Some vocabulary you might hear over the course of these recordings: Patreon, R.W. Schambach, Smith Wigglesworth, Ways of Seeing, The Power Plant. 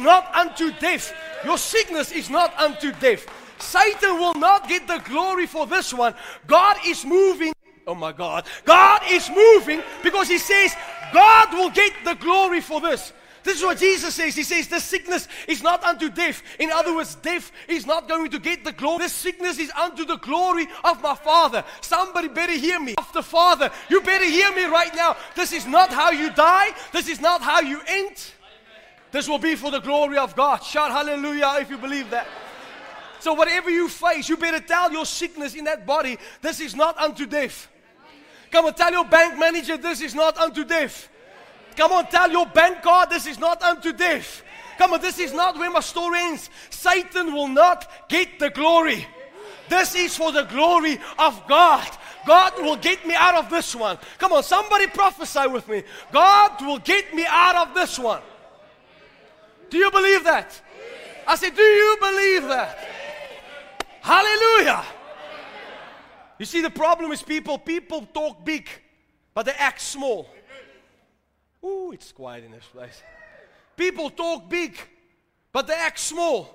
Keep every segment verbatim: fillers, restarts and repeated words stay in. not unto death. Your sickness is not unto death. Satan will not get the glory for this one. God is moving. Oh my God. God is moving because he says God will get the glory for this. This is what Jesus says. He says this sickness is not unto death. In other words, death is not going to get the glory. This sickness is unto the glory of my Father. Somebody better hear me. Of the Father. You better hear me right now. This is not how you die. This is not how you end. This will be for the glory of God. Shout hallelujah if you believe that. So whatever you face, you better tell your sickness in that body, this is not unto death. Come on, tell your bank manager, this is not unto death. Come on, tell your bank card, this is not unto death. Come on, this is not where my story ends. Satan will not get the glory. This is for the glory of God. God will get me out of this one. Come on, somebody prophesy with me. God will get me out of this one. Do you believe that? I said, do you believe that? Hallelujah. You see, the problem is people, people talk big, but they act small. Ooh, it's quiet in this place. People talk big, but they act small.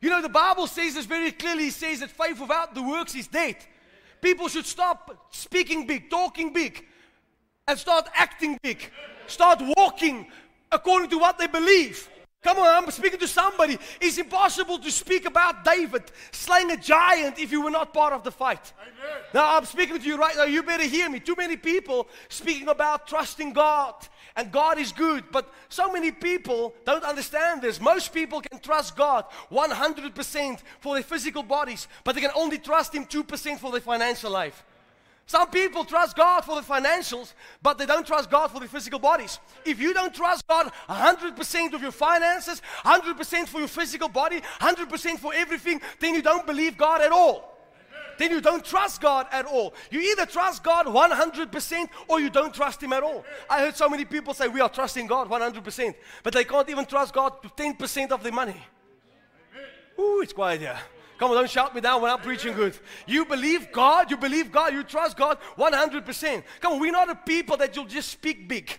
You know, the Bible says this very clearly. It says that faith without the works is dead. People should stop speaking big, talking big, and start acting big. Start walking according to what they believe. Come on, I'm speaking to somebody. It's impossible to speak about David slaying a giant if you were not part of the fight. Amen. Now, I'm speaking to you right now. You better hear me. Too many people speaking about trusting God and God is good. But so many people don't understand this. Most people can trust God one hundred percent for their physical bodies, but they can only trust Him two percent for their financial life. Some people trust God for the financials, but they don't trust God for the physical bodies. If you don't trust God one hundred percent of your finances, one hundred percent for your physical body, one hundred percent for everything, then you don't believe God at all. Amen. Then you don't trust God at all. You either trust God one hundred percent or you don't trust Him at all. I heard so many people say, we are trusting God one hundred percent, but they can't even trust God to ten percent of their money. Ooh, it's quiet here. Come on, don't shout me down when I'm preaching good. You believe God, you believe God, you trust God one hundred percent. Come on, we're not a people that you'll just speak big.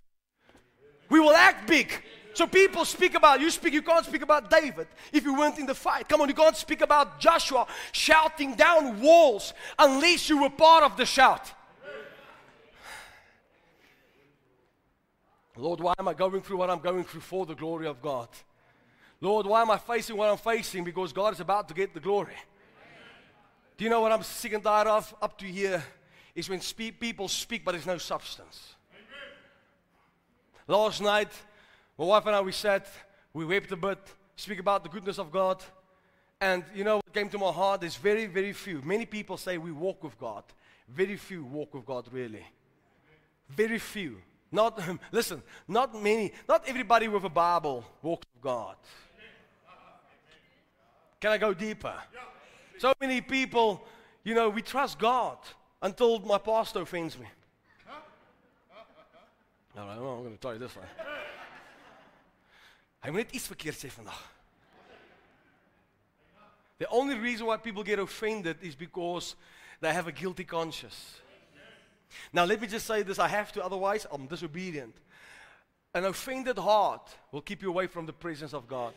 We will act big. So people speak about, you speak, you can't speak about David if you weren't in the fight. Come on, you can't speak about Joshua shouting down walls unless you were part of the shout. Lord, why am I going through what I'm going through for the glory of God? Lord, why am I facing what I'm facing? Because God is about to get the glory. Do you know what I'm sick and tired of up to here? Is when spe- people speak, but there's no substance. Last night, my wife and I, we sat, we wept a bit, speak about the goodness of God. And you know what came to my heart? There's very, very few. Many people say we walk with God. Very few walk with God, really. Very few. Not, listen, not many, not everybody with a Bible walks with God. Can I go deeper? So many people, you know, we trust God until my pastor offends me. All right, well, I'm going to tell you this one. Hy moet net iets verkeerd sê vandag. The only reason why people get offended is because they have a guilty conscience. Now, let me just say this. I have to, otherwise I'm disobedient. An offended heart will keep you away from the presence of God.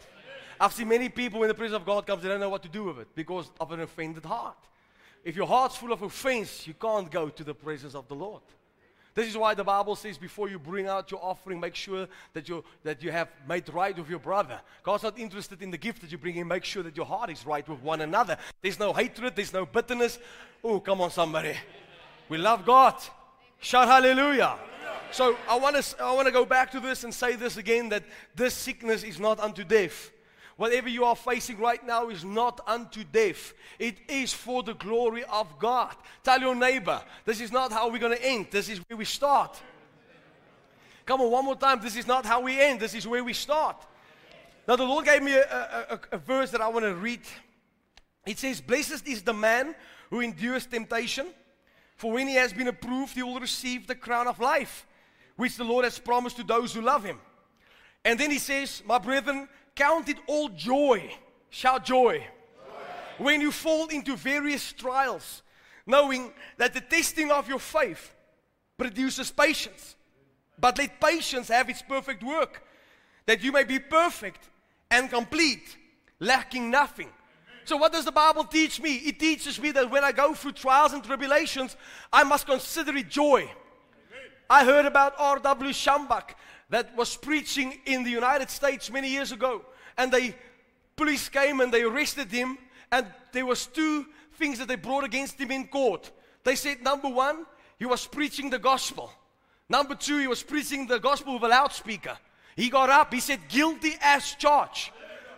I've seen many people when the presence of God comes, they don't know what to do with it because of an offended heart. If your heart's full of offense, you can't go to the presence of the Lord. This is why the Bible says before you bring out your offering, make sure that you that you have made right with your brother. God's not interested in the gift that you bring in. Make sure that your heart is right with one another. There's no hatred. There's no bitterness. Oh, come on, somebody. We love God. Shout hallelujah. So I want to I want to go back to this and say this again, that this sickness is not unto death. Whatever you are facing right now is not unto death. It is for the glory of God. Tell your neighbor, this is not how we're going to end. This is where we start. Come on, one more time. This is not how we end. This is where we start. Now the Lord gave me a, a, a verse that I want to read. It says, blessed is the man who endures temptation. For when he has been approved, he will receive the crown of life, which the Lord has promised to those who love him. And then he says, my brethren, count it all joy. Shout joy. Joy. When you fall into various trials, knowing that the testing of your faith produces patience. But let patience have its perfect work, that you may be perfect and complete, lacking nothing. So what does the Bible teach me? It teaches me that when I go through trials and tribulations, I must consider it joy. I heard about R W Schambach that was preaching in the United States many years ago. And the police came and they arrested him. And there was two things that they brought against him in court. They said, number one, he was preaching the gospel. Number two, he was preaching the gospel with a loudspeaker. He got up, he said, guilty as charged.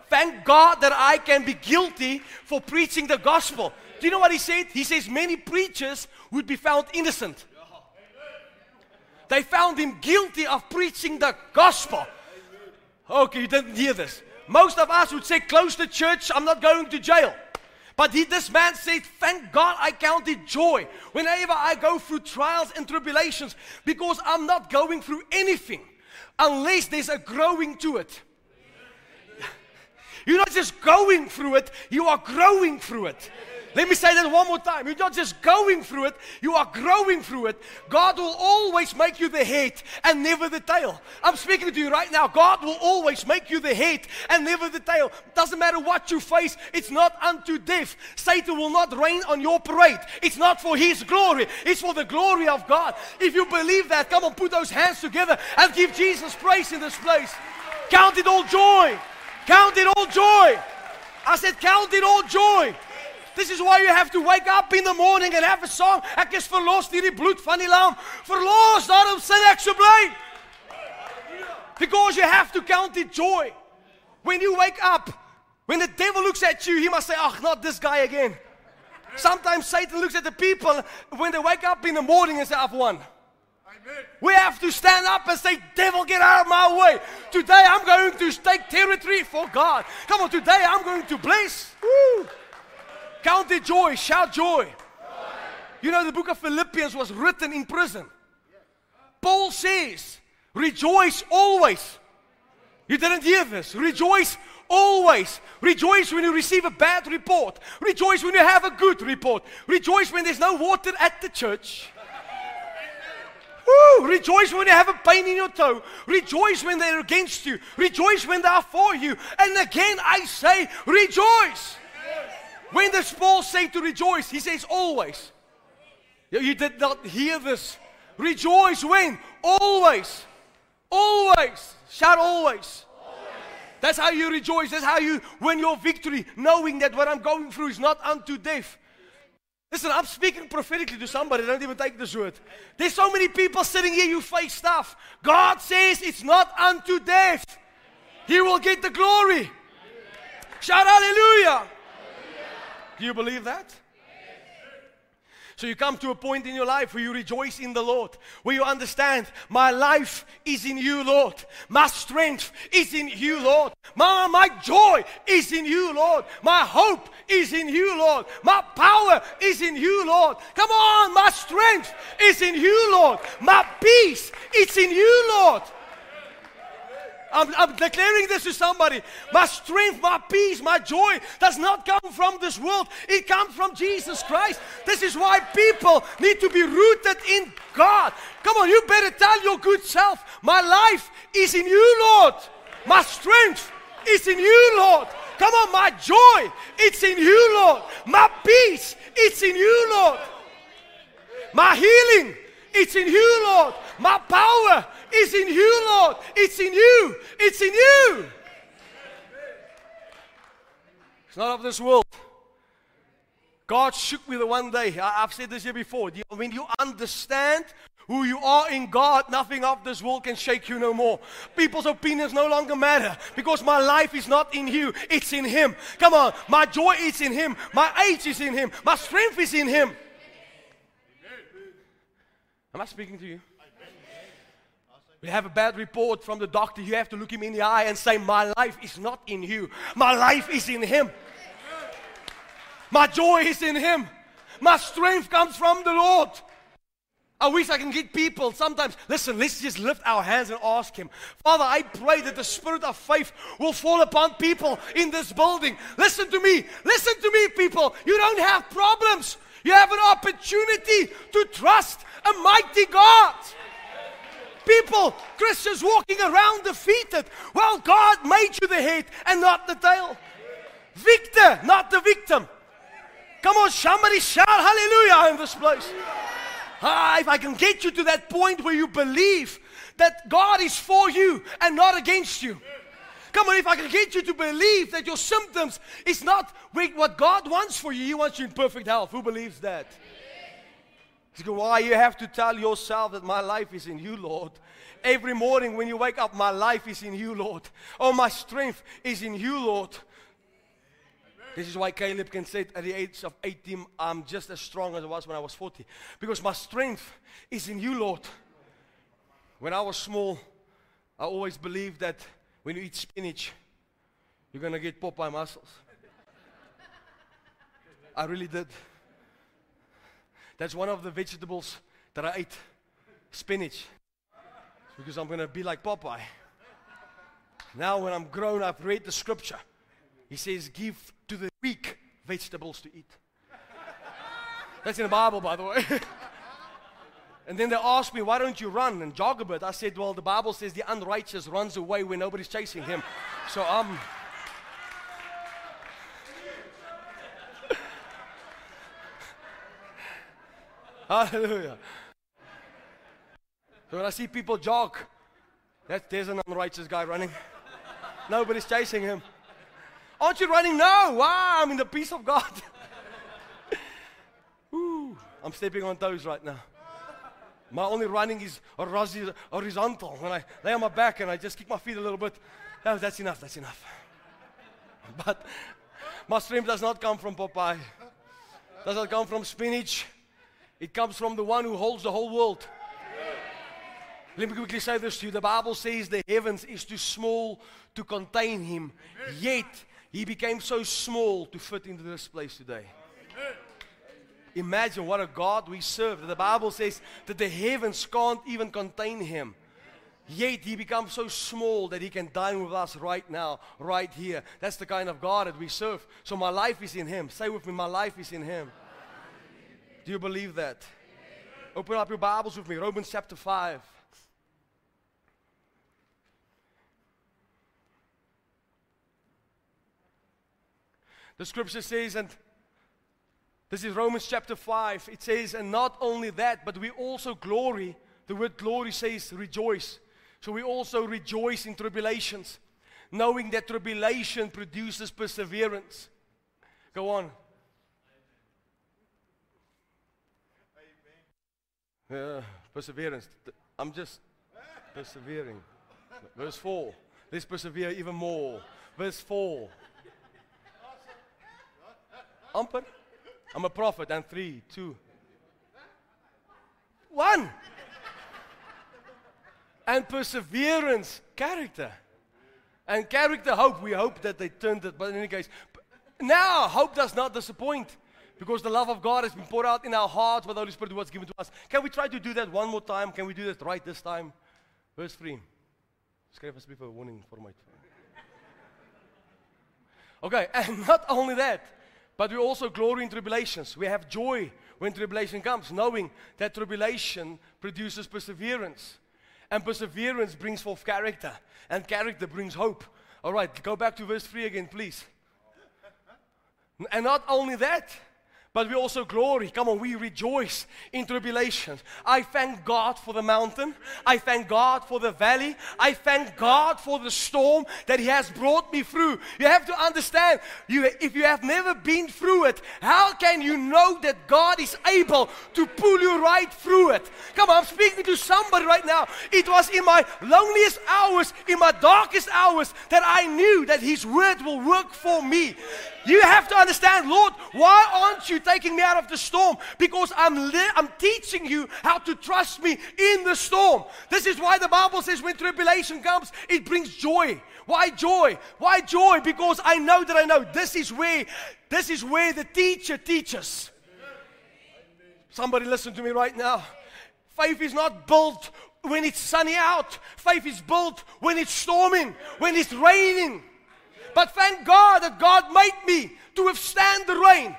Thank God that I can be guilty for preaching the gospel. Do you know what he said? He says many preachers would be found innocent. They found him guilty of preaching the gospel. Okay, you didn't hear this. Most of us would say, close the church, I'm not going to jail. But he, this man said, thank God I count it joy whenever I go through trials and tribulations, because I'm not going through anything unless there's a growing to it. You're not just going through it, you are growing through it. Let me say that one more time. You're not just going through it, you are growing through it. God will always make you the head and never the tail. I'm speaking to you right now. God will always make you the head and never the tail. Doesn't matter what you face, it's not unto death. Satan will not reign on your parade. It's not for his glory, it's for the glory of God. If you believe that, come on, put those hands together and give Jesus praise in this place. Count it all joy. Count it all joy. I said, count it all joy. This is why you have to wake up in the morning and have a song. Ek is verlos deur die bloed van die lam. Verlos, daarom sing ek so bly. Because you have to count it joy. When you wake up, when the devil looks at you, he must say, "Ah, not this guy again." Sometimes Satan looks at the people when they wake up in the morning and say, "I've won." We have to stand up and say, devil, get out of my way. Today I'm going to take territory for God. Come on, today I'm going to bless. Woo. Count it joy, shout joy. Joy. You know, the book of Philippians was written in prison. Paul says, rejoice always. You didn't hear this. Rejoice always. Rejoice when you receive a bad report. Rejoice when you have a good report. Rejoice when there's no water at the church. Woo, rejoice when you have a pain in your toe. Rejoice when they're against you. Rejoice when they are for you. And again, I say, rejoice. When does Paul say to rejoice? He says always. You did not hear this. Rejoice when? Always. Always. Shout always. Always. That's how you rejoice. That's how you win your victory, knowing that what I'm going through is not unto death. Listen, I'm speaking prophetically to somebody. Don't even take this word. There's so many people sitting here, you face stuff. God says it's not unto death. He will get the glory. Hallelujah. Shout hallelujah. Hallelujah. Do you believe that? Yes. So you come to a point in your life where you rejoice in the Lord, where you understand, my life is in you, Lord. My strength is in you, Lord. My, my joy is in you, Lord. My hope is in you, Lord. My power is in you, Lord. Come on, my strength is in you, Lord. My peace is in you, Lord. I'm, I'm declaring this to somebody. My strength, my peace, my joy does not come from this world. It comes from Jesus Christ. This is why people need to be rooted in God. Come on, you better tell your good self, my life is in you, Lord. My strength is in you, Lord. Come on, my joy, it's in you, Lord. My peace, it's in you, Lord. My healing, it's in you, Lord. My power is in you, Lord. It's in you. It's in you. It's not of this world. God shook me the one day. I, I've said this here before. When you understand who you are in God, nothing of this world can shake you no more. People's opinions no longer matter, because my life is not in you, it's in Him. Come on, my joy is in Him, my age is in Him, my strength is in Him. Am I speaking to you? We have a bad report from the doctor, you have to look him in the eye and say, my life is not in you, my life is in Him. My joy is in Him. My strength comes from the Lord. I wish I can get people sometimes. Listen, let's just lift our hands and ask Him. Father, I pray that the spirit of faith will fall upon people in this building. Listen to me. Listen to me, people. You don't have problems. You have an opportunity to trust a mighty God. people, Christians walking around defeated. Well, God made you the head and not the tail. Victor, not the victim. Come on, somebody shout hallelujah in this place. Ah, if I can get you to that point where you believe that God is for you and not against you. Come on, if I can get you to believe that your symptoms is not what God wants for you. He wants you in perfect health. Who believes that? Why you have to tell yourself that my life is in you, Lord. Every morning when you wake up, my life is in you, Lord. Oh, my strength is in you, Lord. Amen. This is why Caleb can say at the age of eighteen, I'm just as strong as I was when I was forty. Because my strength is in you, Lord. When I was small, I always believed that when you eat spinach, you're going to get Popeye muscles. I really did. That's one of the vegetables that I ate, spinach, because I'm going to be like Popeye. Now when I'm grown, I've read the scripture. He says, give to the weak vegetables to eat. That's in the Bible, by the way. And then they asked me, why don't you run and jog a bit? I said, well, the Bible says the unrighteous runs away when nobody's chasing him. So I'm... Hallelujah. So when I see people jog, that, there's an unrighteous guy running. Nobody's chasing him. Aren't you running? No. Wow, I'm in the peace of God. Ooh, I'm stepping on toes right now. My only running is horizontal. When I lay on my back and I just kick my feet a little bit, oh, that's enough, that's enough. But my strength does not come from Popeye. Does not come from spinach. It comes from the one who holds the whole world. Amen. Let me quickly say this to you. The Bible says the heavens is too small to contain him. Amen. Yet, he became so small to fit into this place today. Amen. Imagine what a God we serve. The Bible says that the heavens can't even contain him. Yet, he becomes so small that he can dine with us right now, right here. That's the kind of God that we serve. So my life is in him. Say with me, my life is in him. Do you believe that? Amen. Open up your Bibles with me. Romans chapter five. The scripture says, and this is Romans chapter five. It says, and not only that, but we also glory. The word glory says rejoice. So we also rejoice in tribulations, knowing that tribulation produces perseverance. Go on. Uh, perseverance. I'm just persevering. Verse four. Let's persevere even more. Verse four. Amper. I'm a prophet. And three, two, one. And perseverance, character. And character, hope. We hope that they turned it. But in any case, now hope does not disappoint. Because the love of God has been poured out in our hearts by the Holy Spirit who was given to us. Can we try to do that one more time? Can we do that right this time? Verse three. Okay, and not only that, but we also glory in tribulations. We have joy when tribulation comes, knowing that tribulation produces perseverance. And perseverance brings forth character. And character brings hope. All right, go back to verse three again, please. And not only that, but we also glory. Come on, we rejoice in tribulations. I thank God for the mountain. I thank God for the valley. I thank God for the storm that He has brought me through. You have to understand, you, if you have never been through it, how can you know that God is able to pull you right through it? Come on, I'm speaking to somebody right now. It was in my loneliest hours, in my darkest hours, that I knew that His word will work for me. You have to understand, Lord, why aren't you taking me out of the storm? Because I'm, I'm teaching you how to trust me in the storm. This is why the Bible says when tribulation comes, it brings joy. Why joy? Why joy? Because I know that I know this is where, this is where the teacher teaches. Somebody listen to me right now. Faith is not built when it's sunny out. Faith is built when it's storming, when it's raining. But thank God that God made me to withstand the rain.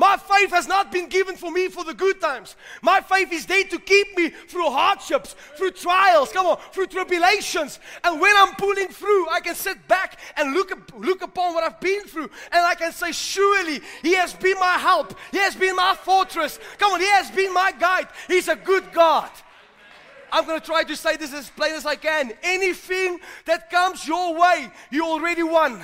My faith has not been given for me for the good times. My faith is there to keep me through hardships, through trials, come on, through tribulations. And when I'm pulling through, I can sit back and look, look upon what I've been through. And I can say, surely He has been my help. He has been my fortress. Come on, He has been my guide. He's a good God. I'm going to try to say this as plain as I can. Anything that comes your way, you already won.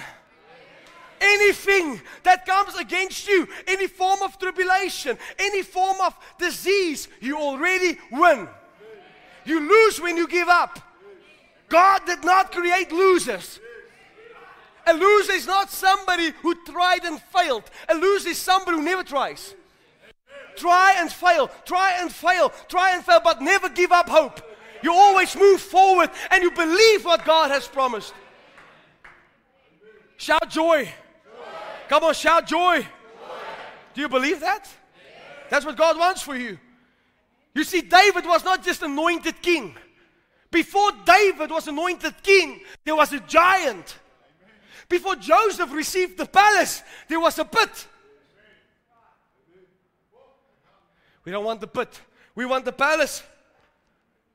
Anything that comes against you, any form of tribulation, any form of disease, you already win. You lose when you give up. God did not create losers. A loser is not somebody who tried and failed. A loser is somebody who never tries. Try and fail, try and fail, try and fail, but never give up hope. You always move forward and you believe what God has promised. Shout joy. Joy. Come on, shout joy. Joy. Do you believe that? Yeah. That's what God wants for you. You see, David was not just anointed king. Before David was anointed king, there was a giant. Before Joseph received the palace, there was a pit. We don't want the pit. We want the palace.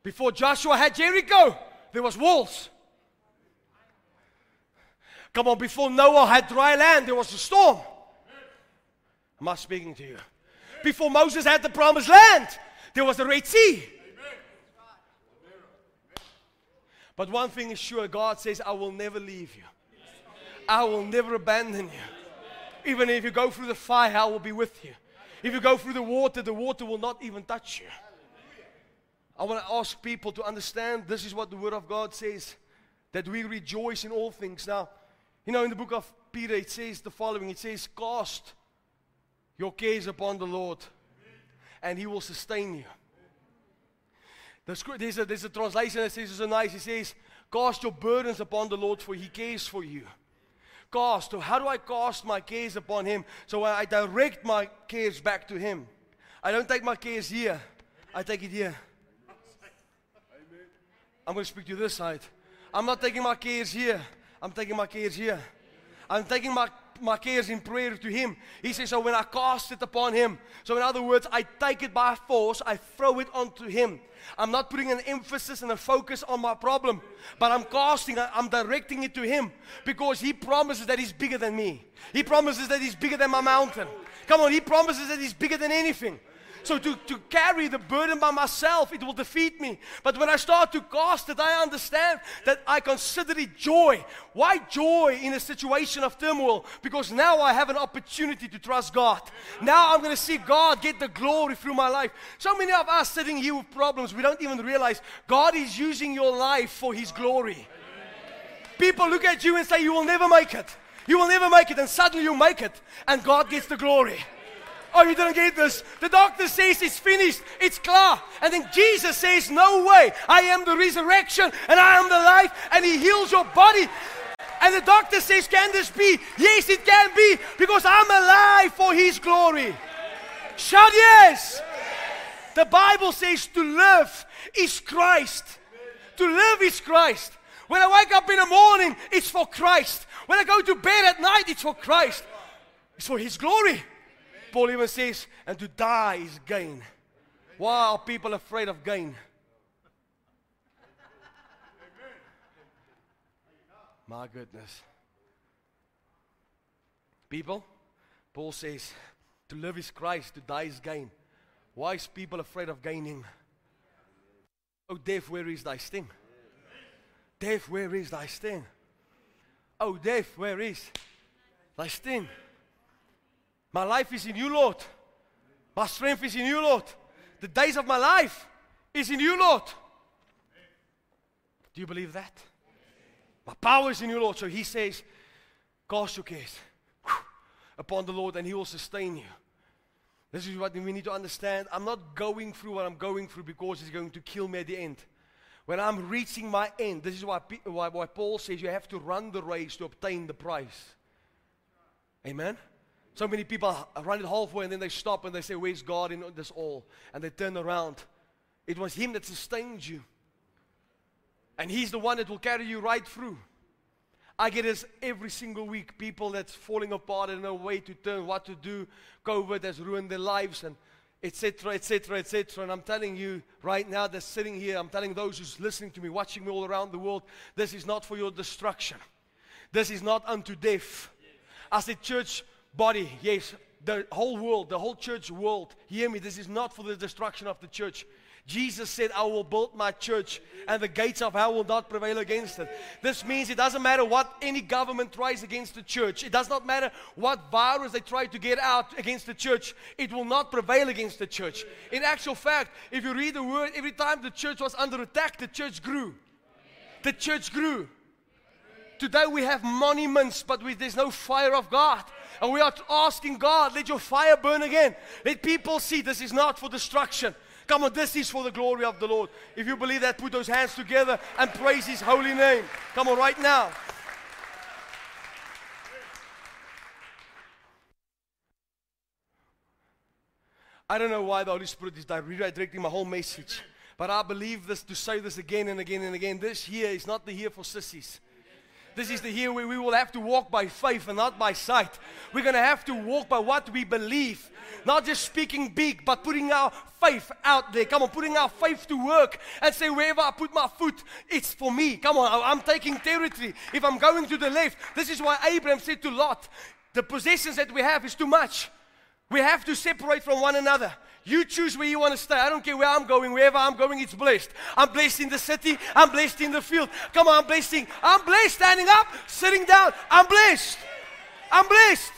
Before Joshua had Jericho, there was walls. Come on, before Noah had dry land, there was a storm. Am I speaking to you? Before Moses had the promised land, there was the Red Sea. But one thing is sure, God says, I will never leave you. I will never abandon you. Even if you go through the fire, I will be with you. If you go through the water, the water will not even touch you. I want to ask people to understand this is what the Word of God says, that we rejoice in all things. Now, you know, in the book of Peter, it says the following. It says, cast your cares upon the Lord, and He will sustain you. There's a, there's a translation that says it's so nice. It says, cast your burdens upon the Lord, for He cares for you. Cast. How do I cast my cares upon Him? So I direct my cares back to Him. I don't take my cares here. I take it here. I'm going to speak to this side. I'm not taking my cares here. I'm taking my cares here. I'm taking my, my cares in prayer to Him. He says, so when I cast it upon Him. So in other words, I take it by force. I throw it onto Him. I'm not putting an emphasis and a focus on my problem. But I'm casting, I'm directing it to Him. Because He promises that He's bigger than me. He promises that He's bigger than my mountain. Come on, He promises that He's bigger than anything. So to, to carry the burden by myself, it will defeat me. But when I start to cast it, I understand that I consider it joy. Why joy in a situation of turmoil? Because now I have an opportunity to trust God. Now I'm going to see God get the glory through my life. So many of us sitting here with problems, we don't even realize God is using your life for His glory. People look at you and say, you will never make it. You will never make it. And suddenly you make it. And God gets the glory. Oh, you didn't get this. The doctor says it's finished. It's klar. And then Jesus says, no way. I am the resurrection and I am the life. And He heals your body. And the doctor says, can this be? Yes, it can be. Because I'm alive for His glory. Shout yes. The Bible says to live is Christ. To live is Christ. When I wake up in the morning, it's for Christ. When I go to bed at night, it's for Christ. It's for His glory. Paul even says, and to die is gain. Why are people afraid of gain? My goodness. People, Paul says, to live is Christ, to die is gain. Why is people afraid of gaining? Oh, death, where is thy sting? Death, where is thy sting? Oh, death, where is thy sting? My life is in you, Lord. My strength is in you, Lord. The days of my life is in you, Lord. Do you believe that? My power is in you, Lord. So He says, cast your cares upon the Lord and He will sustain you. This is what we need to understand. I'm not going through what I'm going through because it's going to kill me at the end. When I'm reaching my end, this is why, why, why Paul says you have to run the race to obtain the prize. Amen? So many people run it halfway and then they stop and they say, where's God in this all? And they turn around. It was Him that sustained you. And He's the one that will carry you right through. I get this every single week, people that's falling apart and no way to turn, what to do. COVID has ruined their lives, and et cetera, et cetera, et cetera. And I'm telling you right now that's sitting here, I'm telling those who's listening to me, watching me all around the world, this is not for your destruction. This is not unto death. I said, church body, yes, the whole world, the whole church world, hear me, this is not for the destruction of the church. Jesus said, I will build my church, and the gates of hell will not prevail against it. This means it doesn't matter what any government tries against the church. It does not matter what virus they try to get out against the church. It will not prevail against the church. In actual fact, if you read the word, every time the church was under attack, the church grew. The church grew. Today we have monuments, but we, there's no fire of God. And we are asking God, let your fire burn again. Let people see this is not for destruction. Come on, this is for the glory of the Lord. If you believe that, put those hands together and praise His holy name. Come on, right now. I don't know why the Holy Spirit is redirecting my whole message. But I believe this, to say this again and again and again. This year is not the year for sissies. This is the year where we will have to walk by faith and not by sight. We're going to have to walk by what we believe. Not just speaking big, but putting our faith out there. Come on, putting our faith to work and say, wherever I put my foot, it's for me. Come on, I'm taking territory. If I'm going to the left, this is why Abraham said to Lot, the possessions that we have is too much. We have to separate from one another. You choose where you want to stay. I don't care where I'm going. Wherever I'm going, it's blessed. I'm blessed in the city. I'm blessed in the field. Come on, I'm blessing. I'm blessed standing up, sitting down. I'm blessed. I'm blessed.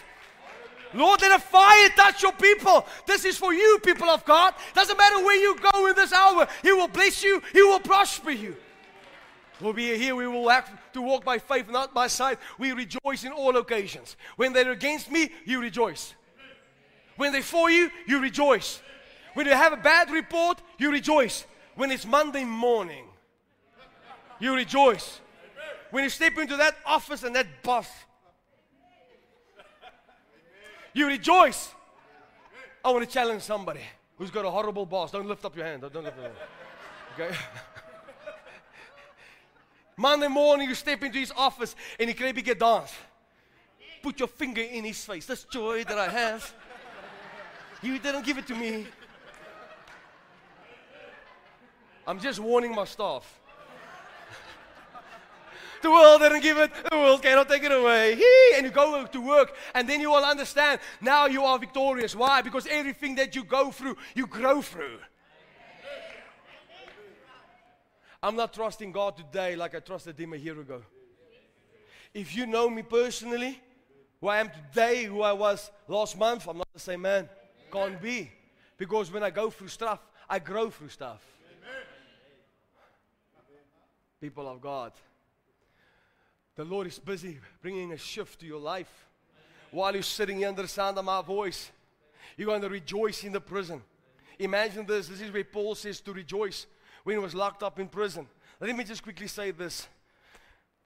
Lord, let a fire touch your people. This is for you, people of God. Doesn't matter where you go in this hour. He will bless you. He will prosper you. We'll be here. We will have to walk by faith, not by sight. We rejoice in all occasions. When they're against me, you rejoice. When they're for you, you rejoice. When you have a bad report, you rejoice. When it's Monday morning, you rejoice. When you step into that office and that boss, you rejoice. I want to challenge somebody who's got a horrible boss. Don't lift up your hand. Don't lift up your hand. Okay? Monday morning, you step into his office and he can begin to dance. Put your finger in his face. This joy that I have, you didn't give it to me. I'm just warning my staff. The world didn't give it. The world cannot take it away. Hee! And you go to work, and then you will understand. Now you are victorious. Why? Because everything that you go through, you grow through. I'm not trusting God today like I trusted Him a year ago. If you know me personally, who I am today, who I was last month, I'm not the same man. Can't be. Because when I go through stuff, I grow through stuff. People of God, the Lord is busy bringing a shift to your life. While you're sitting here under the sound of my voice, you're going to rejoice in the prison. Imagine this. This is where Paul says to rejoice when he was locked up in prison. Let me just quickly say this.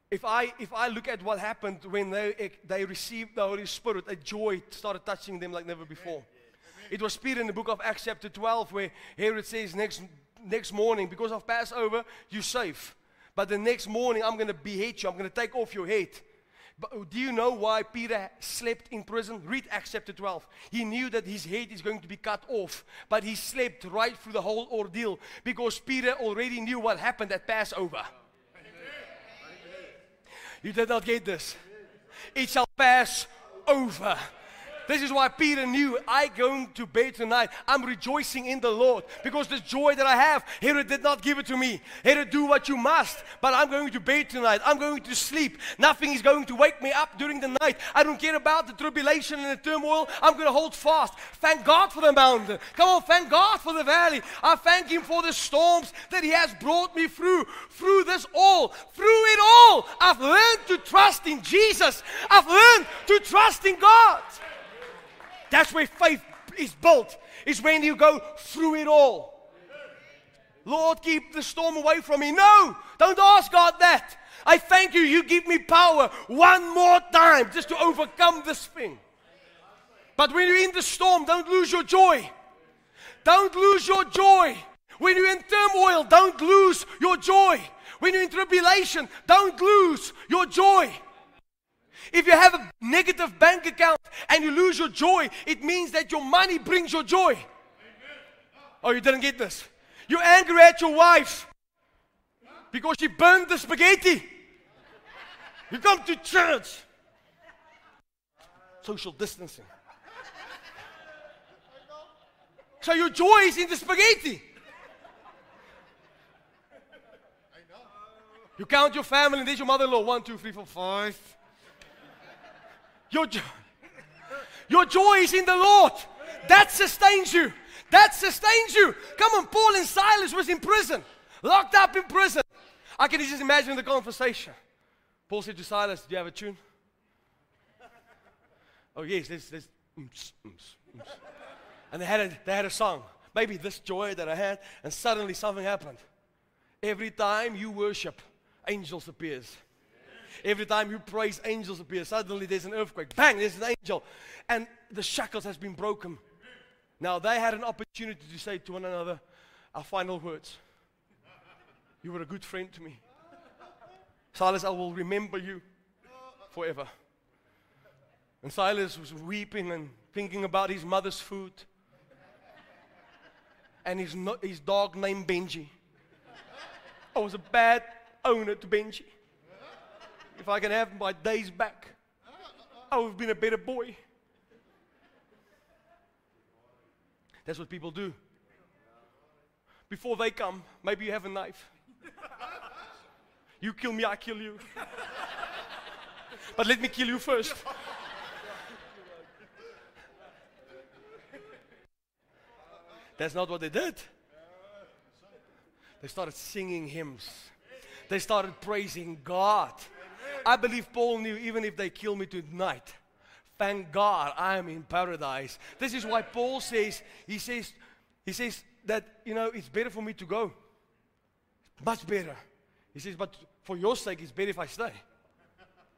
If I, if I look at what happened when they, they received the Holy Spirit, a joy started touching them like never before. It was Peter in the book of Acts chapter twelve where Herod says, next, next morning, because of Passover, you're safe. But the next morning, I'm going to behead you. I'm going to take off your head. But do you know why Peter slept in prison? Read Acts chapter twelve. He knew that his head is going to be cut off. But he slept right through the whole ordeal because Peter already knew what happened at Passover. You did not get this. It shall pass over. This is why Peter knew, I'm going to bed tonight. I'm rejoicing in the Lord because the joy that I have, Herod did not give it to me. Herod, do what you must, but I'm going to bed tonight. I'm going to sleep. Nothing is going to wake me up during the night. I don't care about the tribulation and the turmoil. I'm going to hold fast. Thank God for the mountain. Come on, thank God for the valley. I thank Him for the storms that He has brought me through. Through this all, through it all, I've learned to trust in Jesus. I've learned to trust in God. That's where faith is built, is when you go through it all. Lord, keep the storm away from me. No, don't ask God that. I thank you, you give me power one more time just to overcome this thing. But when you're in the storm, don't lose your joy. Don't lose your joy. When you're in turmoil, don't lose your joy. When you're in tribulation, don't lose your joy. If you have a negative bank account and you lose your joy, it means that your money brings your joy. Amen. Oh, you didn't get this. You're angry at your wife because she burned the spaghetti. You come to church. Social distancing. So your joy is in the spaghetti. You count your family, and there's your mother-in-law. One, two, three, four, five. Your, jo- your joy is in the Lord. That sustains you. That sustains you. Come on, Paul and Silas was in prison, locked up in prison. I can just imagine the conversation. Paul said to Silas, do you have a tune? Oh, yes, there's, there's, oops, oops, oops. And they had, a, they had a song. Maybe this joy that I had, and suddenly something happened. Every time you worship, angels appears. Every time you praise, angels appear. Suddenly there's an earthquake. Bang, there's an angel. And the shackles has been broken. Now they had an opportunity to say to one another our final words. You were a good friend to me. Silas, I will remember you forever. And Silas was weeping and thinking about his mother's food. And his, no, his dog named Benji. I was a bad owner to Benji. If I can have my days back, I would have been a better boy. That's what people do. Before they come, maybe you have a knife. You kill me, I kill you. But let me kill you first. That's not what they did. They started singing hymns. They started praising God. I believe Paul knew, even if they kill me tonight, thank God I am in paradise. This is why Paul says, he says, he says that, you know, it's better for me to go. Much better. He says, but for your sake, it's better if I stay.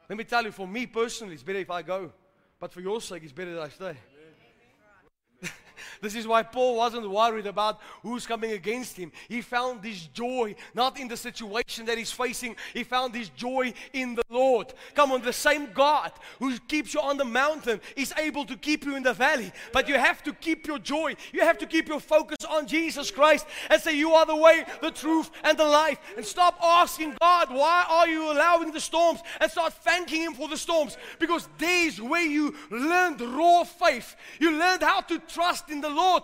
Let me tell you, for me personally, it's better if I go. But for your sake, it's better that I stay. This is why Paul wasn't worried about who's coming against him. He found his joy not in the situation that he's facing. He found his joy in the Lord. Come on, the same God who keeps you on the mountain is able to keep you in the valley. But you have to keep your joy. You have to keep your focus on Jesus Christ and say, you are the way, the truth, and the life. And stop asking God, why are you allowing the storms? And start thanking him for the storms. Because days where you learned raw faith. You learned how to trust in the Lord.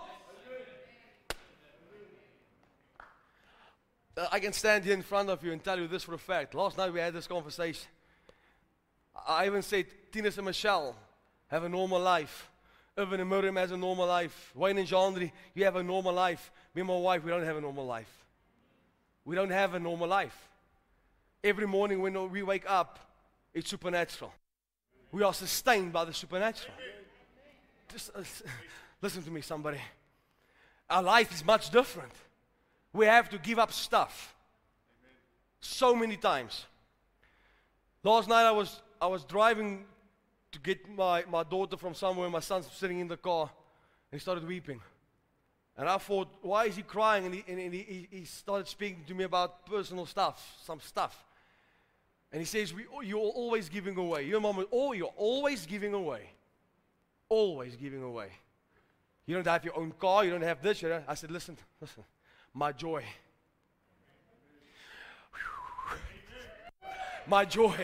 I can stand here in front of you and tell you this for a fact. Last night we had this conversation. I even said, Tinas and Michelle have a normal life. Irvin and Miriam has a normal life. Wayne and Jandri, you have a normal life. Me and my wife, we don't have a normal life. We don't have a normal life. Every morning when we wake up, it's supernatural. We are sustained by the supernatural. Just, uh, listen to me, somebody. Our life is much different. We have to give up stuff. So many times. Last night I was I was driving to get my, my daughter from somewhere. My son's sitting in the car and he started weeping. And I thought, why is he crying? And he, and he, he started speaking to me about personal stuff, some stuff. And he says, we, you're always giving away. Your mom, oh, you're always giving away. Always giving away. You don't have your own car. You don't have this. You don't. I said, listen, listen. My joy. My joy.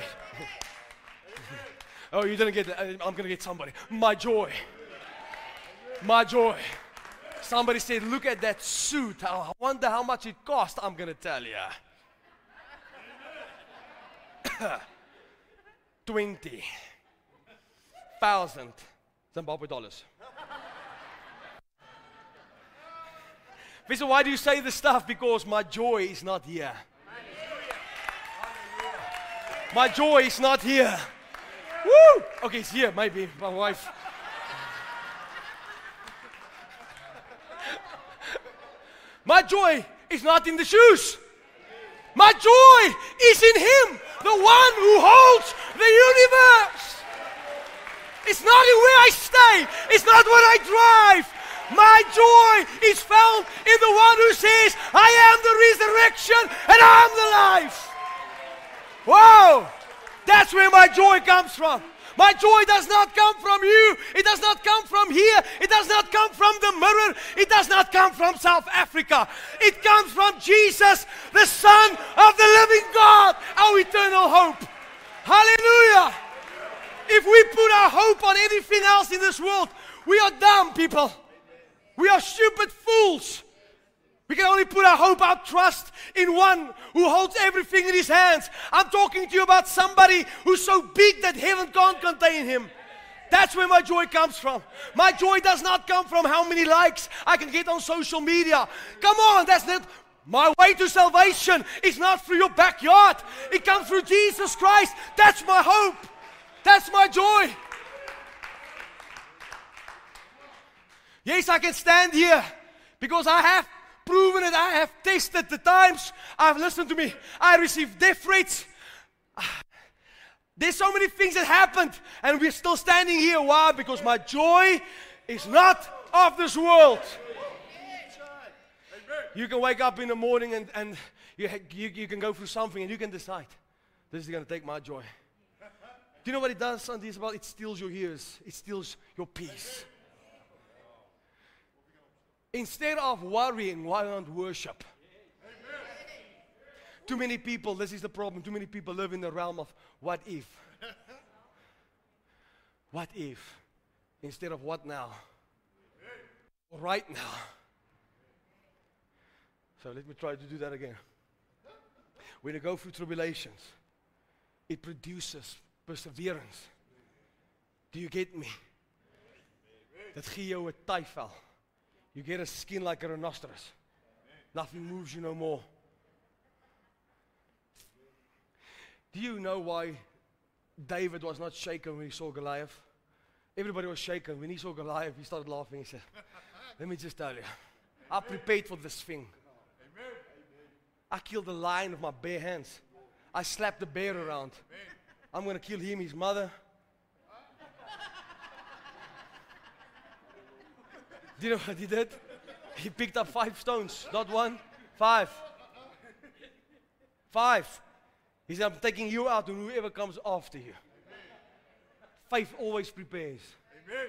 Oh, you didn't get that. I'm going to get somebody. My joy. My joy. Somebody said, look at that suit. I wonder how much it cost. I'm going to tell you. twenty thousand Zimbabwe dollars. So why do you say this stuff? Because my joy is not here. My joy is not here. Woo! Okay, it's here, maybe, my wife. My joy is not in the shoes. My joy is in Him, the one who holds the universe. It's not in where I stay. It's not what I drive. My joy is found in the one who says, I am the resurrection and I am the life. Wow. That's where my joy comes from. My joy does not come from you. It does not come from here. It does not come from the mirror. It does not come from South Africa. It comes from Jesus, the Son of the living God, our eternal hope. Hallelujah. If we put our hope on anything else in this world, we are dumb people. We are stupid fools. We can only put our hope, our trust in one who holds everything in his hands. I'm talking to you about somebody who's so big that heaven can't contain him. That's where my joy comes from. My joy does not come from how many likes I can get on social media. Come on, that's not my way to salvation. It's not through your backyard. It comes through Jesus Christ. That's my hope. That's my joy. Yes, I can stand here because I have proven it. I have tasted the times. I've listened to me. I received death threats. There's so many things that happened, and we're still standing here. Why? Because my joy is not of this world. You can wake up in the morning and, and you, you, you can go through something, and you can decide, this is going to take my joy. Do you know what it does, Sunday? It's about, it steals your ears. It steals your peace. Instead of worrying, why not worship? Amen. Too many people, this is the problem, too many people live in the realm of what if. What if? Instead of what now? Right now. So let me try to do that again. When you go through tribulations, it produces perseverance. Do you get me? Dit gee jou 'n tyfel. You get a skin like a rhinoceros. Nothing moves you no more. Do you know why David was not shaken when he saw Goliath? Everybody was shaken. When he saw Goliath, he started laughing. He said, let me just tell you, I prepared for this thing. I killed the lion with my bare hands. I slapped the bear around. I'm going to kill him, his mother. Do you know what he did? He picked up five stones, not one, five. Five. He said, I'm taking you out and whoever comes after you. Faith always prepares. Amen.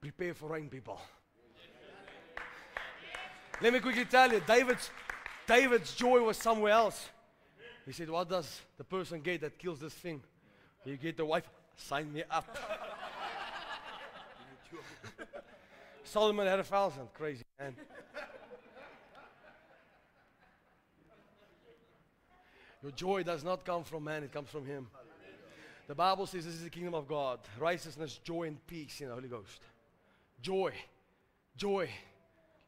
Prepare for rain, people. Yes. Let me quickly tell you, David's, David's joy was somewhere else. He said, what does the person get that kills this thing? You get the wife, sign me up. Solomon had a thousand, crazy man. Your joy does not come from man, it comes from him. The Bible says this is the kingdom of God. Righteousness, joy, and peace in the Holy Ghost. Joy. Joy.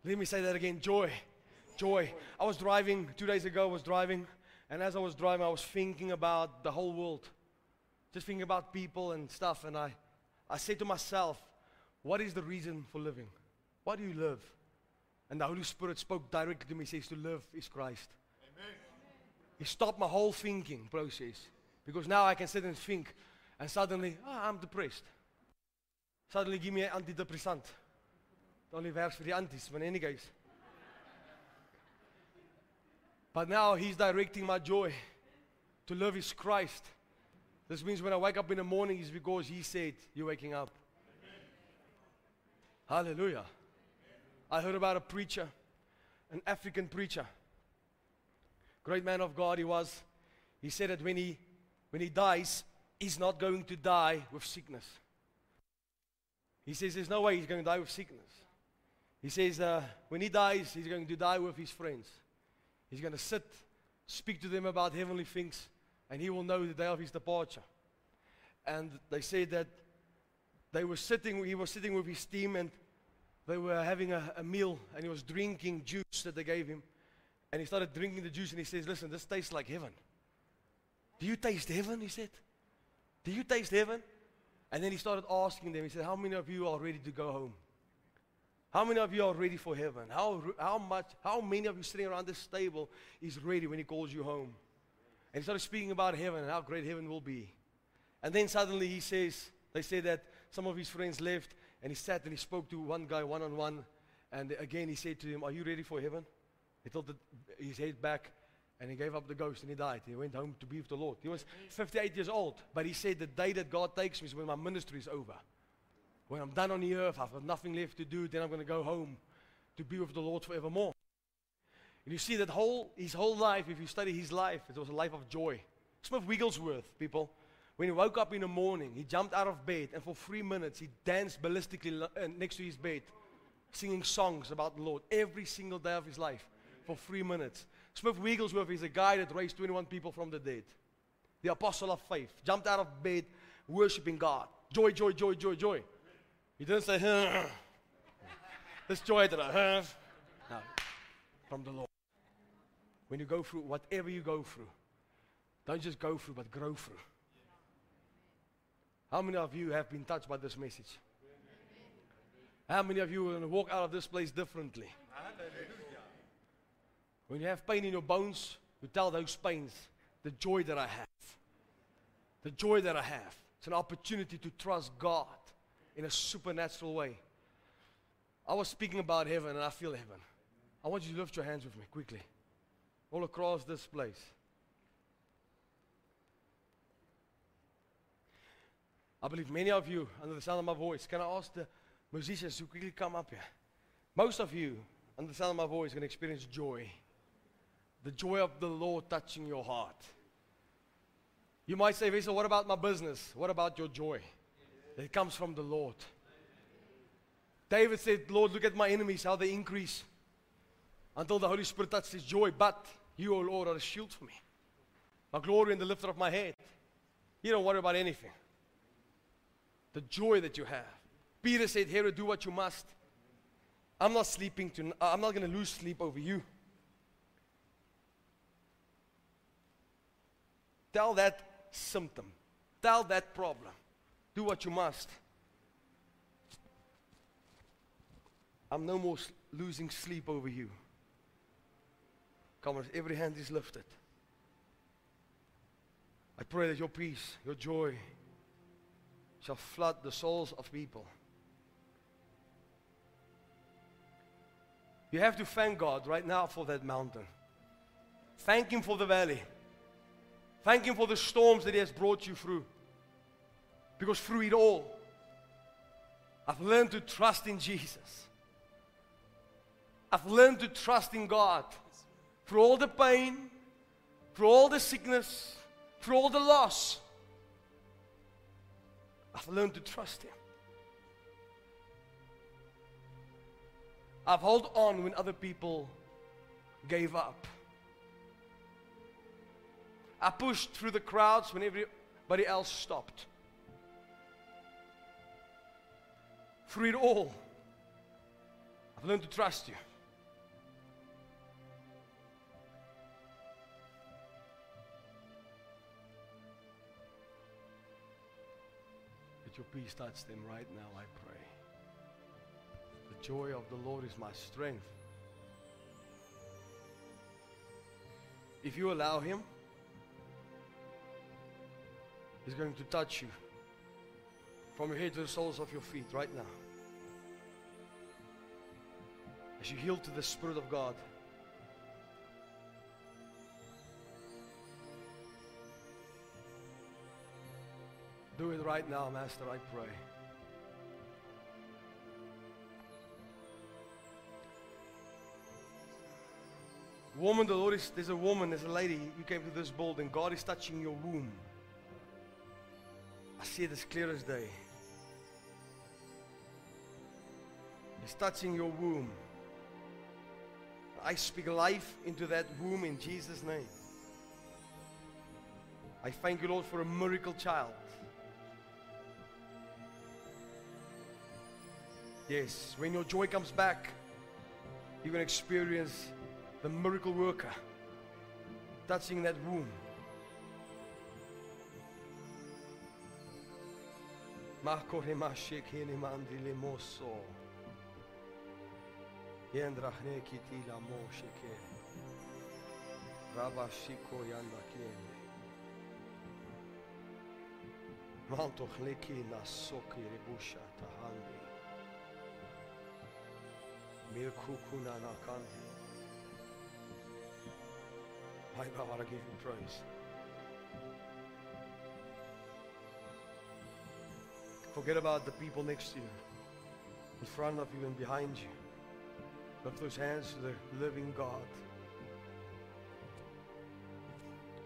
Let me say that again. Joy. Joy. I was driving, two days ago I was driving, and as I was driving I was thinking about the whole world. Just thinking about people and stuff, and I, I said to myself, what is the reason for living? Why do you live? And the Holy Spirit spoke directly to me. He says, to live is Christ. Amen. He stopped my whole thinking process. Because now I can sit and think. And suddenly, oh, I'm depressed. Suddenly give me an antidepressant. It only works for the aunties, but in any case. But now He's directing my joy. To live is Christ. This means when I wake up in the morning, it's because He said, you're waking up. Hallelujah. I heard about a preacher, an African preacher. Great man of God he was. He said that when he, when he dies, he's not going to die with sickness. He says there's no way he's going to die with sickness. He says uh, when he dies, he's going to die with his friends. He's going to sit, speak to them about heavenly things, and he will know the day of his departure. And they say that they were sitting, he was sitting with his team, and they were having a, a meal, and he was drinking juice that they gave him. And he started drinking the juice, and he says, listen, this tastes like heaven. Do you taste heaven? He said. Do you taste heaven? And then he started asking them, he said, how many of you are ready to go home? How many of you are ready for heaven? How, how much, how many of you sitting around this table is ready when He calls you home? And he started speaking about heaven and how great heaven will be. And then suddenly he says, they say that some of his friends left, and he sat and he spoke to one guy one-on-one, and again he said to him, are you ready for heaven? He tilted his head back, and he gave up the ghost and he died. He went home to be with the Lord. He was fifty-eight years old, but he said, the day that God takes me is when my ministry is over. When I'm done on the earth, I've got nothing left to do, then I'm going to go home to be with the Lord forevermore. And you see that whole, his whole life, if you study his life, it was a life of joy. Smith Wigglesworth, people, when he woke up in the morning, he jumped out of bed and for three minutes he danced ballistically next to his bed, singing songs about the Lord every single day of his life for three minutes. Smith Wigglesworth is a guy that raised twenty-one people from the dead. The apostle of faith, jumped out of bed, worshiping God. Joy, joy, joy, joy, joy. He didn't say, huh, this joy that I have, no, from the Lord. When you go through, whatever you go through, don't just go through, but grow through. How many of you have been touched by this message? How many of you are going to walk out of this place differently? When you have pain in your bones, you tell those pains, the joy that I have. The joy that I have. It's an opportunity to trust God in a supernatural way. I was speaking about heaven and I feel heaven. I want you to lift your hands with me quickly. All across this place. I believe many of you, under the sound of my voice, can I ask the musicians to quickly come up here? Most of you, under the sound of my voice, can experience joy. The joy of the Lord touching your heart. You might say, Vessel, what about my business? What about your joy? It comes from the Lord. David said, Lord, look at my enemies, how they increase. Until the Holy Spirit touched his joy. But you, O Lord, are a shield for me. My glory and the lifter of my head. You don't worry about anything. The joy that you have. Peter said, Herod, do what you must. I'm not sleeping tonight. I'm not going to lose sleep over you. Tell that symptom. Tell that problem. Do what you must. I'm no more losing sleep over you. Come on, every hand is lifted. I pray that your peace, your joy, shall flood the souls of people. You have to thank God right now for that mountain. Thank Him for the valley. Thank Him for the storms that He has brought you through. Because through it all, I've learned to trust in Jesus. I've learned to trust in God. Through all the pain, through all the sickness, through all the loss, I've learned to trust Him. I've held on when other people gave up. I pushed through the crowds when everybody else stopped. Through it all, I've learned to trust you. Your peace touch them right now, I pray. The joy of the Lord is my strength. If you allow Him, He's going to touch you from your head to the soles of your feet right now. As you yield to the Spirit of God, do it right now, Master, I pray. Woman, the Lord is, there's a woman, there's a lady, you came to this building. God is touching your womb. I see it as clear as day. He's touching your womb. I speak life into that womb in Jesus' name. I thank you, Lord, for a miracle child. Yes, when your joy comes back, you're going to experience the miracle worker touching that womb. My God, I give him praise. Forget about the people next to you, in front of you and behind you. Lift those hands to the living God,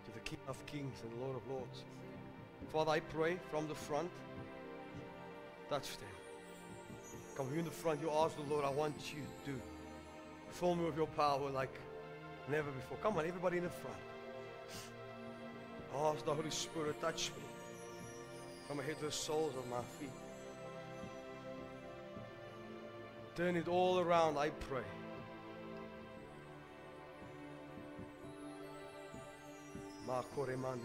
to the King of Kings and Lord of Lords. Father, I pray from the front, touch them. Come here in the front, you ask the Lord, I want you to fill me with your power like never before. Come on, everybody in the front. Ask the Holy Spirit, touch me. Come and hit the soles of my feet. Turn it all around, I pray.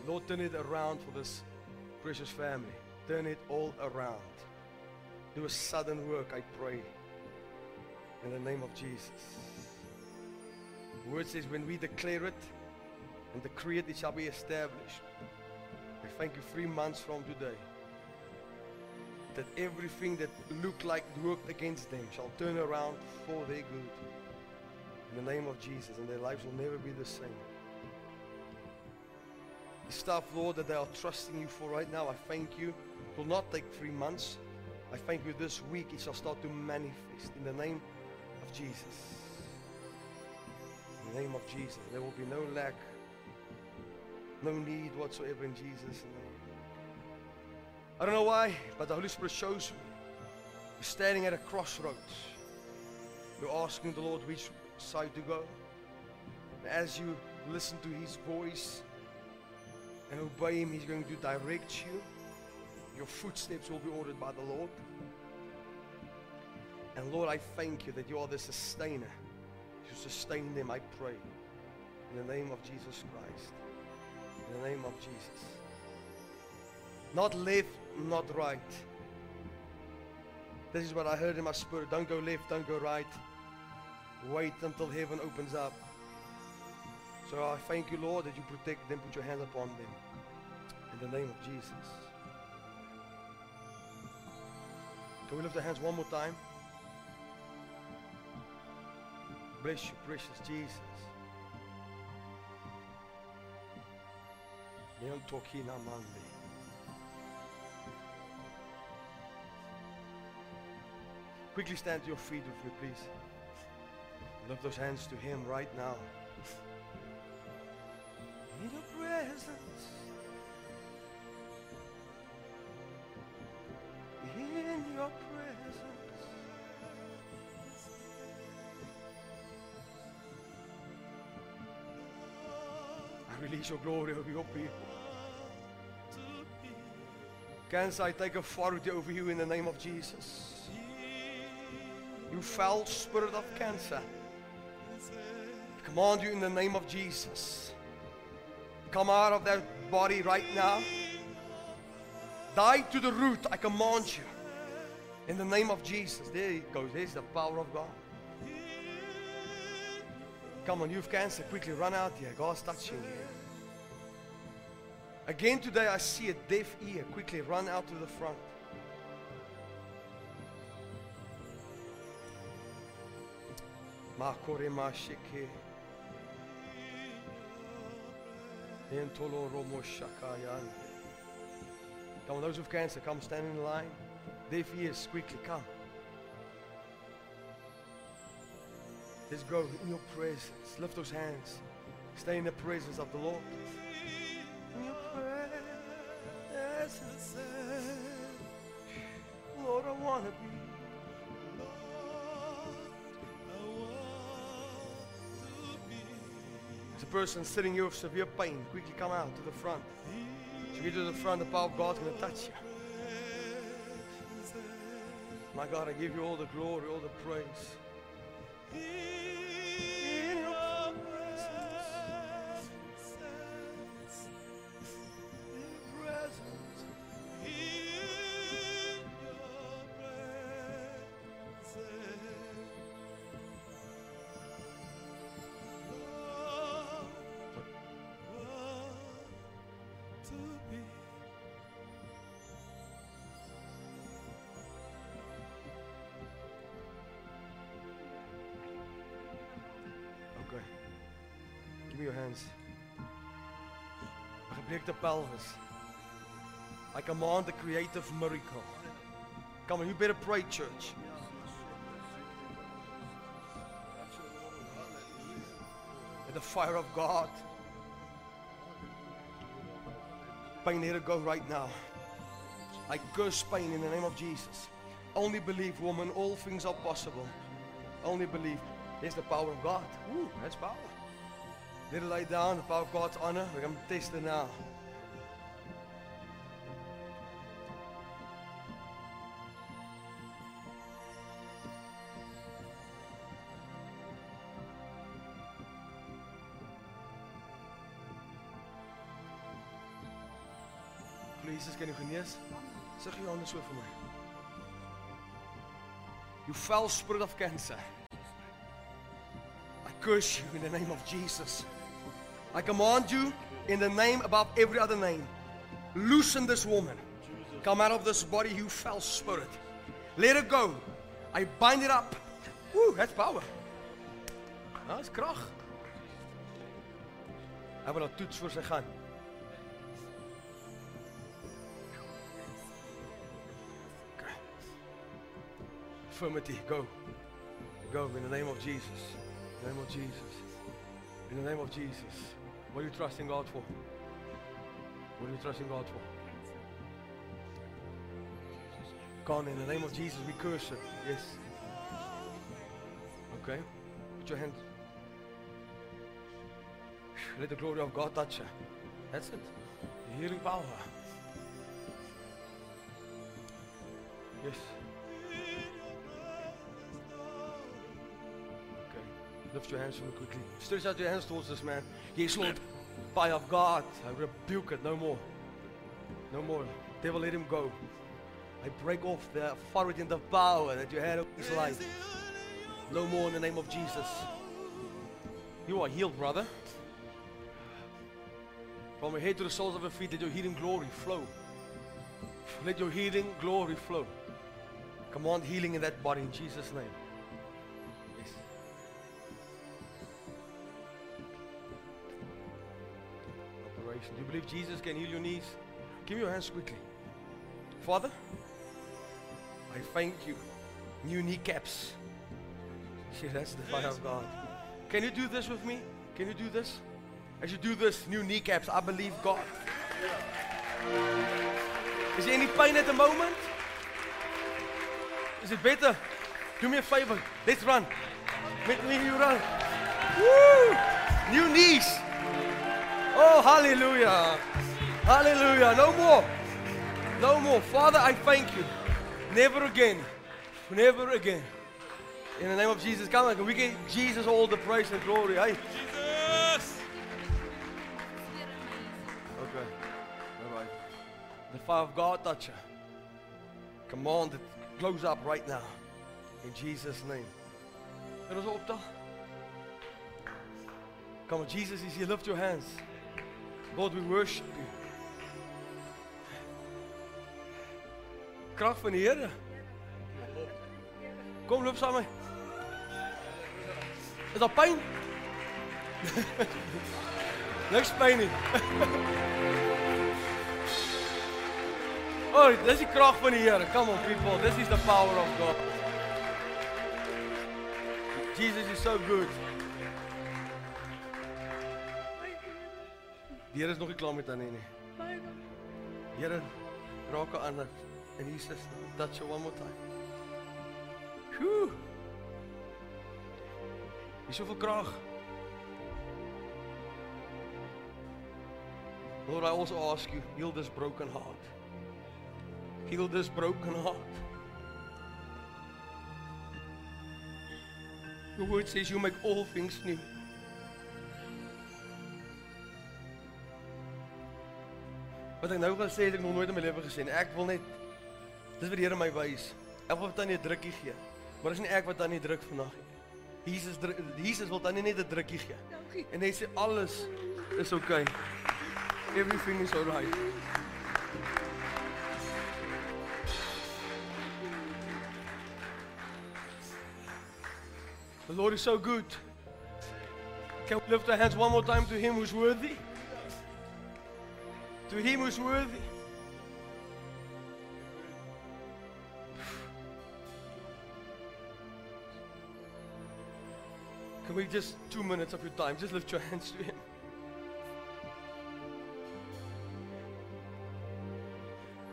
Lord, turn it around for this precious family. Turn it all around. Do a sudden work, I pray, in the name of Jesus. The word says, when we declare it and decree it, it shall be established. I thank you three months from today that everything that looked like worked against them shall turn around for their good, in the name of Jesus, and their lives will never be the same. The stuff, Lord, that they are trusting you for right now, I thank you. It will not take three months. I thank you this week it shall start to manifest in the name of Jesus. In the name of Jesus. There will be no lack, no need whatsoever in Jesus' name. I don't know why, but the Holy Spirit shows me. We're standing at a crossroads. We're asking the Lord which side to go. And as you listen to His voice and obey Him, He's going to direct you. Your footsteps will be ordered by the Lord. And Lord, I thank you that you are the sustainer. You sustain them, I pray. In the name of Jesus Christ. In the name of Jesus. Not left, not right. This is what I heard in my spirit. Don't go left, don't go right. Wait until heaven opens up. So I thank you, Lord, that you protect them. Put your hand upon them. In the name of Jesus. Can we lift our hands one more time? Bless you, precious Jesus. Neon Tokina Monday. Quickly stand to your feet with me, please. Lift those hands to Him right now. In your presence, in your presence, I release your glory over your people. Cancer, I take authority over you in the name of Jesus. You foul spirit of cancer, I command you in the name of Jesus. Come out of that body right now. Die to the root, I command you. In the name of Jesus. There it goes. There's the power of God. Come on, you have cancer. Quickly run out here. God's touching you. Again today I see a deaf ear. Quickly run out to the front. Come on, those with cancer, come stand in line. Deaf ears, quickly, come. Let's go in your presence. Lift those hands. Stay in the presence of the Lord. In your presence, Lord, I want to be. Person sitting here with severe pain, quickly come out to the front. If you get to the front, the power of God's going to touch you. My God, I give you all the glory, all the praise. In your presence, in your presence, in your presence. Okay. Give me your hands. break the pelvis. I command a creative miracle. Come on, you better pray, church. And the fire of God. Pain here to go right now. I curse pain in the name of Jesus. Only believe, woman, all things are possible. Only believe. There's the power of God. Ooh, that's power. Little lay down, the power of God's honor. We're going to taste it now. Jesus, can you genees? Zeg je handen so vir my. You foul spirit of cancer. I curse you in the name of Jesus. I command you in the name above every other name. Loosen this woman. Come out of this body, you foul spirit. Let it go. I bind it up. Woo, that's power. That's krag. Hy wil haar toets voor sy gaan. Go, go in the name of Jesus, in the name of Jesus, in the name of Jesus. What are you trusting God for? What are you trusting God for? Gone in the name of Jesus, we curse it. Yes. Okay, put your hand. Let the glory of God touch her. That's it. The healing power. Yes. Lift your hands for me quickly. Stretch out your hands towards this man. Yes, Lord, fire of God, I rebuke it. No more. No more. Devil, let him go. I break off the authority and the power that you had over his life. No more in the name of Jesus. You are healed, brother. From your head to the soles of your feet, let your healing glory flow. Let your healing glory flow. Command healing in that body in Jesus' name. Do you believe Jesus can heal your knees? Give me your hands quickly. Father, I thank you. New kneecaps. See, that's the fire of God. Can you do this with me? Can you do this? As you do this, new kneecaps, I believe God. Is there any pain at the moment? Is it better? Do me a favor. Let's run. Let me you run. Woo! New knees. Oh, hallelujah. Hallelujah. No more. No more. Father, I thank you. Never again. Never again. In the name of Jesus. Come on. Can we give Jesus all the praise and glory? Hey? Jesus. Okay. All right. The fire of God touch her. Command it. Close up right now. In Jesus' name. Let us all talk. Come on. Jesus is here. Lift your hands. God, we worship you. Kracht van die Here. Kom, loop saam met my. Is daar pyn? Niks pyn nie. Oh, dit is die kracht van die Here. Come on, people. This is the power of God. Jesus is so good. Die Here is nog nie klaar met haar nie. Die Here raak haar aan en Jesus touch her one more time. Whew. Hier is soveel krag. Lord, I also ask you, heal this broken heart. Heal this broken heart. Your word says you make all things new. Wat ek nou gaan sê, het ek nog nooit in my lewe gesê nie. Ek wil net, dis wat die Here my wys. Ek wil vir Tannie 'n drukkie gee. Maar dis nie ek wat Tannie druk vandag nie. Jesus, Jesus wil Tannie net 'n drukkie gee. En hy sê alles is okay. Everything is alright. The Lord is so good. Can we lift our hands one more time to Him who's worthy? to Him who is worthy. Can we just two minutes of your time, just lift your hands to Him.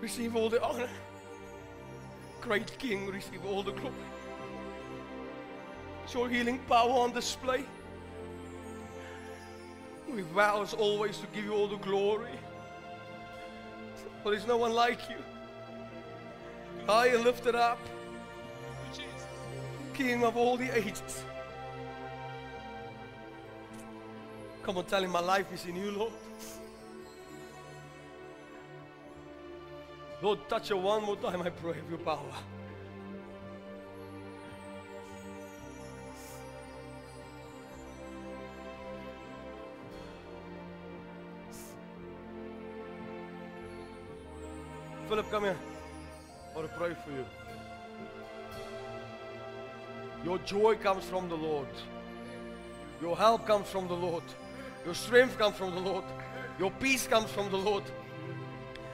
Receive all the honor. Great King, receive all the glory. It's your healing power on display. We vow as always to give you all the glory. For there's no one like you. High and lifted up. King of all the ages. Come on, tell Him my life is in you, Lord. Lord, touch her one more time, I pray, of your power. Philip, come here. I want to pray for you. Your joy comes from the Lord. Your help comes from the Lord. Your strength comes from the Lord. Your peace comes from the Lord.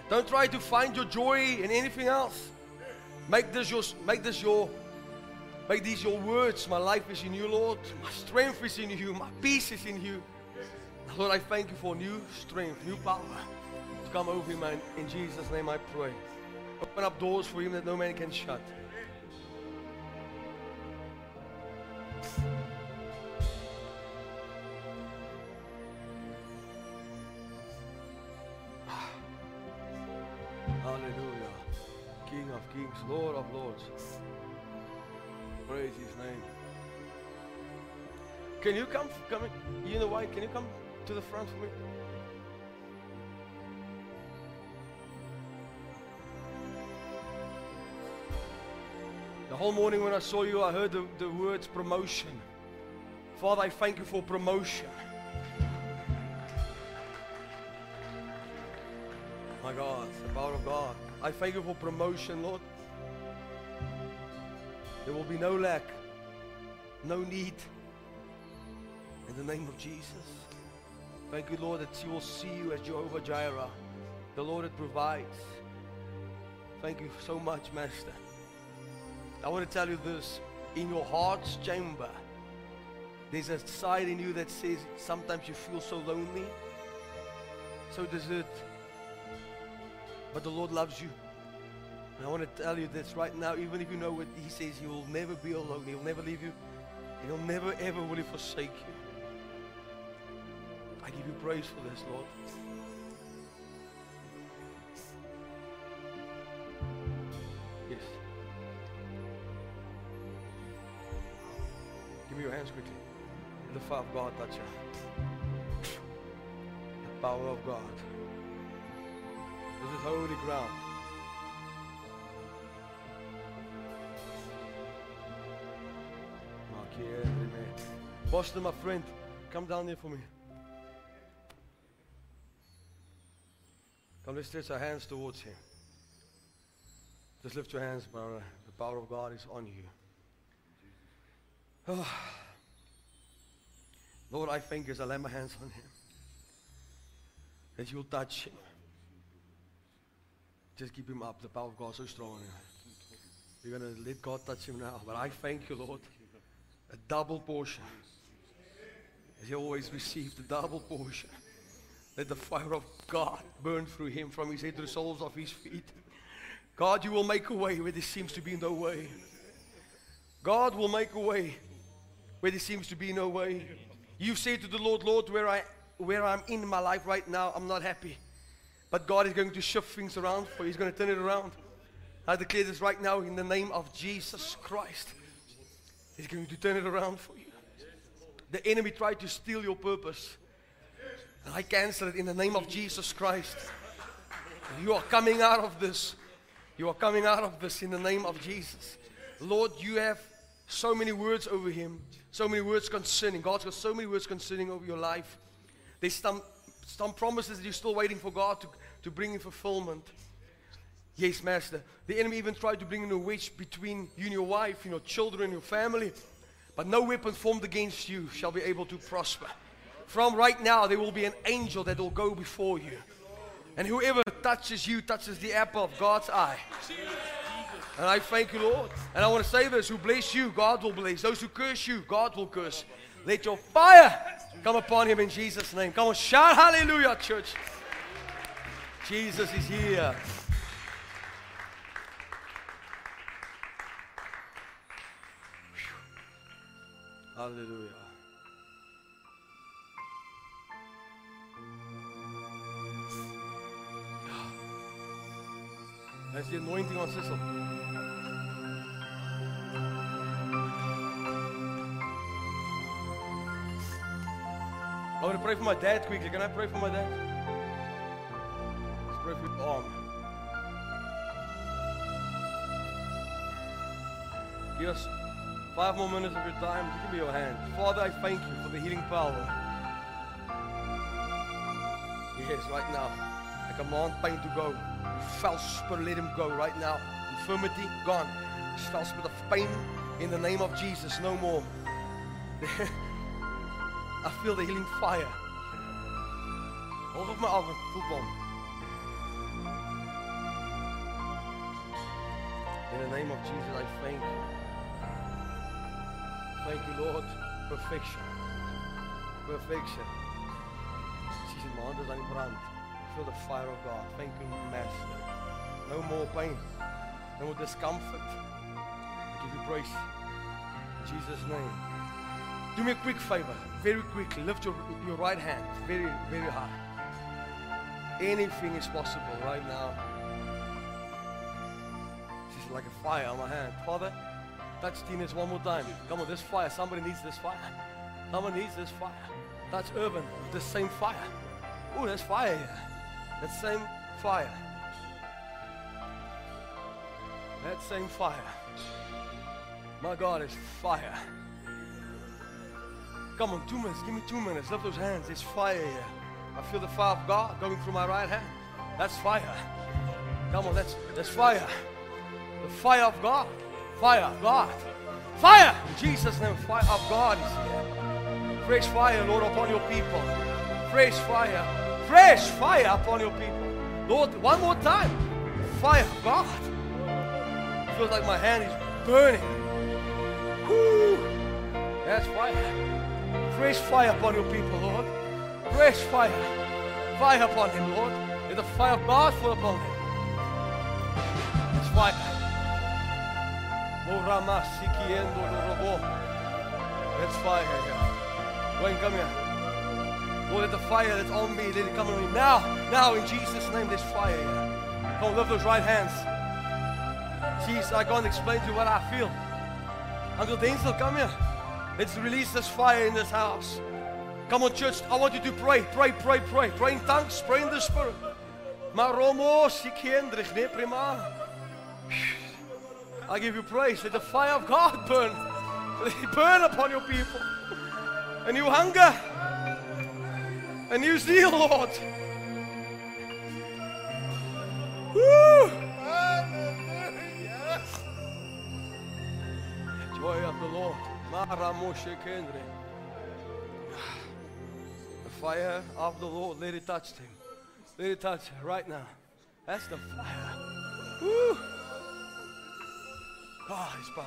Don't try to find your joy in anything else. Make this your, make this your, make these your words. My life is in you, Lord. My strength is in you. My peace is in you. Lord, I thank you for new strength, new power to come over Him. And in Jesus' name I pray. Open up doors for Him that no man can shut. Kings, Lord of Lords, praise His name. Can you come, come in, you know why, can you come to the front for me? The whole morning when I saw you, I heard the, the words promotion. Father, I thank you for promotion. My God, the power of God. I thank you for promotion, Lord. There will be no lack, no need. In the name of Jesus. Thank you, Lord, that she will see you as Jehovah Jireh, the Lord that provides. Thank you so much, Master. I want to tell you this. In your heart's chamber, there's a side in you that says sometimes you feel so lonely, so deserted. But the Lord loves you. And I want to tell you this right now, even if you know what He says, He will never be alone. He'll never leave you. And He'll never, ever will He forsake you. I give you praise for this, Lord. Yes. Give me your hands quickly. The fire of God touch you. The power of God. This is holy ground. Boston, my friend, come down here for me. Come, let's stretch our hands towards Him. Just lift your hands, brother. The power of God is on you. Oh. Lord, I thank you as I lay my hands on Him, that you'll touch Him. Just keep Him up. The power of God is so strong on Him. We're going to let God touch Him now. But I thank you, Lord. A double portion. As He always received, a double portion. Let the fire of God burn through Him from His head to the soles of His feet. God, you will make a way where there seems to be no way. God will make a way where there seems to be no way. You say to the Lord, Lord, where, I, where I'm in my life right now, I'm not happy. But God is going to shift things around for you. He's going to turn it around. I declare this right now in the name of Jesus Christ. He's going to turn it around for you. The enemy tried to steal your purpose. And I cancel it in the name of Jesus Christ. You are coming out of this. You are coming out of this in the name of Jesus. Lord, you have so many words over him. So many words concerning. God's got so many words concerning over your life. There's some... Some promises that you're still waiting for God to, to bring in fulfillment. Yes, Master. The enemy even tried to bring in a wedge between you and your wife, and your children, and your family. But no weapon formed against you shall be able to prosper. From right now, there will be an angel that will go before you. And whoever touches you touches the apple of God's eye. And I thank you, Lord. And I want to say this. Who bless you, God will bless. Those who curse you, God will curse. Let your fire come upon him in Jesus' name. Come on, shout hallelujah, church. Jesus is here. Hallelujah. That's the anointing on Sissel. I want to pray for my dad quickly. Can I pray for my dad? Let's pray for his arm. Give us five more minutes of your time. Give me your hand. Father, I thank you for the healing power. Yes, right now. I command pain to go. You foul spirit, let him go right now. Infirmity, gone. This foul spirit of pain, in the name of Jesus, no more. I feel the healing fire. Hold up my arm and football. In the name of Jesus, I thank you. Thank you, Lord. Perfection. Perfection. She's in my hand, is on the brand. Feel the fire of God. Thank you, Master. No more pain, no more discomfort. I give you praise in Jesus' name. Do me a quick favor, very quickly. Lift your, your right hand very, very high. Anything is possible right now. It's like a fire on my hand. Father, touch Tina's one more time. Come on, this fire. Somebody needs this fire. Someone needs this fire. Touch Urban with the same fire. Oh, there's fire here. That same fire. That same fire. My God is fire. Come on, two minutes. Give me two minutes. Lift those hands. There's fire here. I feel the fire of God going through my right hand. That's fire. Come on, that's, that's fire. The fire of God. Fire, God. Fire! In Jesus' name, fire of God is here. Fresh fire, Lord, upon your people. Fresh fire. Fresh fire upon your people. Lord, one more time. Fire, God. It feels like my hand is burning. Woo. That's fire. Fresh fire upon your people, Lord. Fresh fire. Fire upon him, Lord. Let the fire of God fall upon him. That's fire. That's fire here. Go and come here. Lord, let the fire that's on me, let it come on me. Now, now, in Jesus' name, there's fire here. Come on, lift those right hands. Jesus, I can't explain to you what I feel. Uncle Denzel, come here. Let's release this fire in this house. Come on, church, I want you to pray. Pray, pray, pray. Pray in tongues, pray in the Spirit. I give you praise. Let the fire of God burn. Let it burn upon your people. And you hunger. A new zeal, Lord. Woo! Hallelujah. Joy of the Lord. The fire of the Lord. Let it touch him. Let it touch him right now. That's the fire. Woo! God is power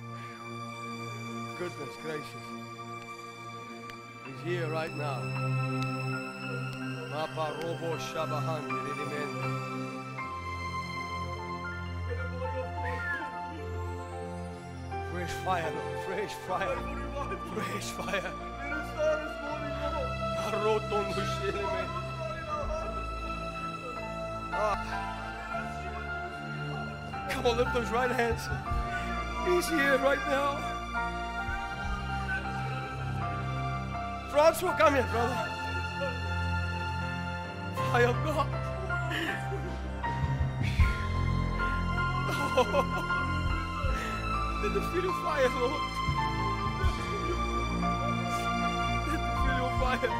here. Goodness gracious. He's here right now. Fresh fire, Lord. Fresh fire. Fresh fire. Ah. Come on, lift those right hands. He's here right now. Francois, come here, brother. Fire of God. Oh. Let the feel of fire, Lord. Let the feel of fire.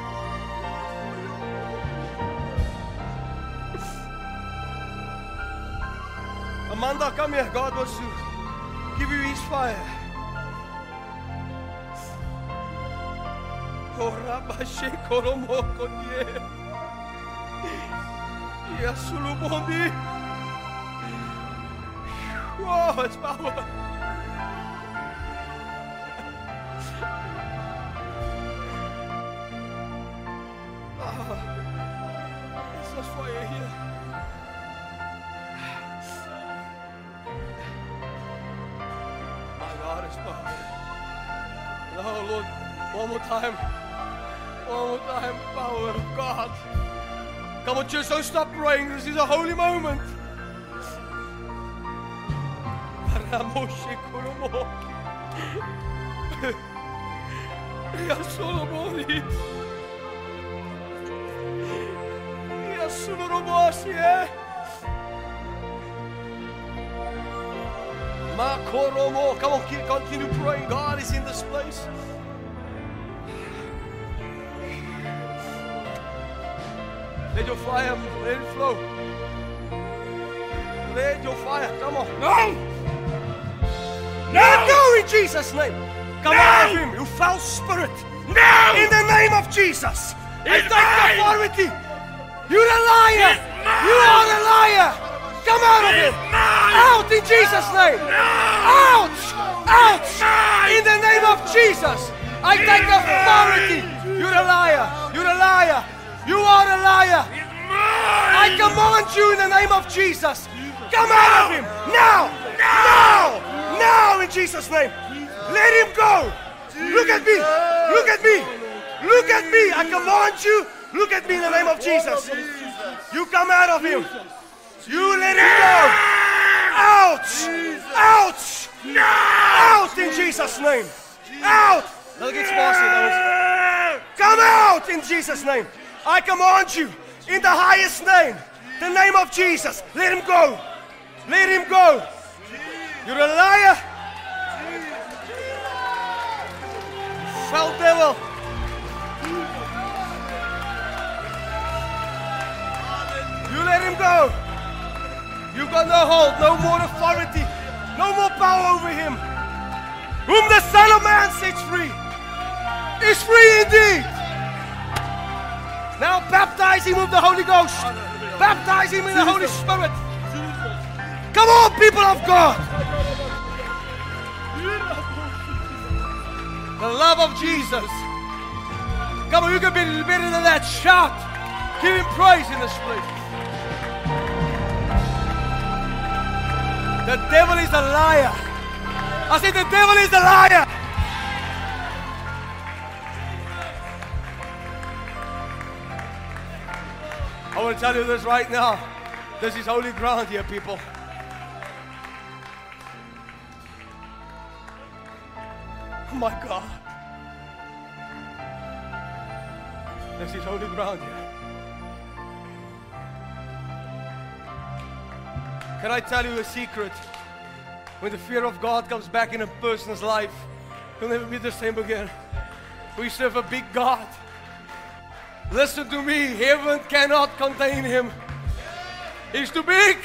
Amanda, come here. God wants to give you his fire. Oh, Rabba Shekoromo, yeah. Yes, le bon Dieu. Oh, it's power. Oh, it's just fire here. My God, it's power. Oh, Lord, one more time. One more time, power of God. Come on, church, don't stop praying. This is a holy moment. Come on, continue praying. God is in this place. Let your fire, let it flow. Let your fire, come on. No! No! Let go in Jesus' name. Come no! out of him, you foul spirit. No! In the name of Jesus. It's not authority. You're a liar. You are a liar. Come out of him. Out in Jesus' name. Out. Out. In the name of Jesus. I take authority. You're a liar. You're a liar. You are a liar. I command you in the name of Jesus. Come out of him. Now. Now. Now in Jesus' name. Let him go. Look at me. Look at me. Look at me. I command you. Look at me in the name of Jesus. You come out of him. You let him go. Out. Out. Out in Jesus' name. Out. Come out in Jesus' name. I command you, in the highest name, the name of Jesus, let him go. Let him go. You're a liar. Foul devil. You let him go. You've got no hold, no more authority, no more power over him. Whom the Son of Man sets free is free indeed. Now baptize him with the Holy Ghost. Baptize him in the Holy Spirit. Come on, people of God. The love of Jesus. Come on, you can be better than that. Shout. Give him praise in this place. The devil is a liar. I said the devil is a liar. I want to tell you this right now. This is holy ground here, people. Oh my God. This is holy ground here. Can I tell you a secret? When the fear of God comes back in a person's life, you'll never be the same again. We serve a big God. Listen to me, heaven cannot contain him. He's too big.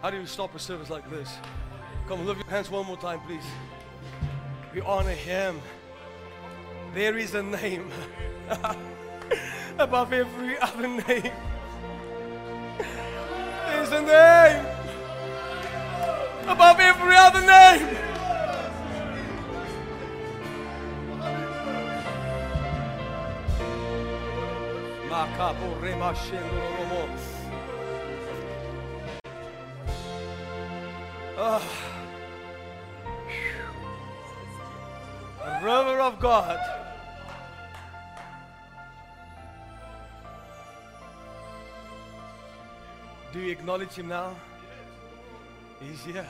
How do you stop a service like this? Come, lift your hands one more time, please. We honor him. There is a name above every other name. There's a name above every other name. Oh. River of God. Do you acknowledge him now? He's here.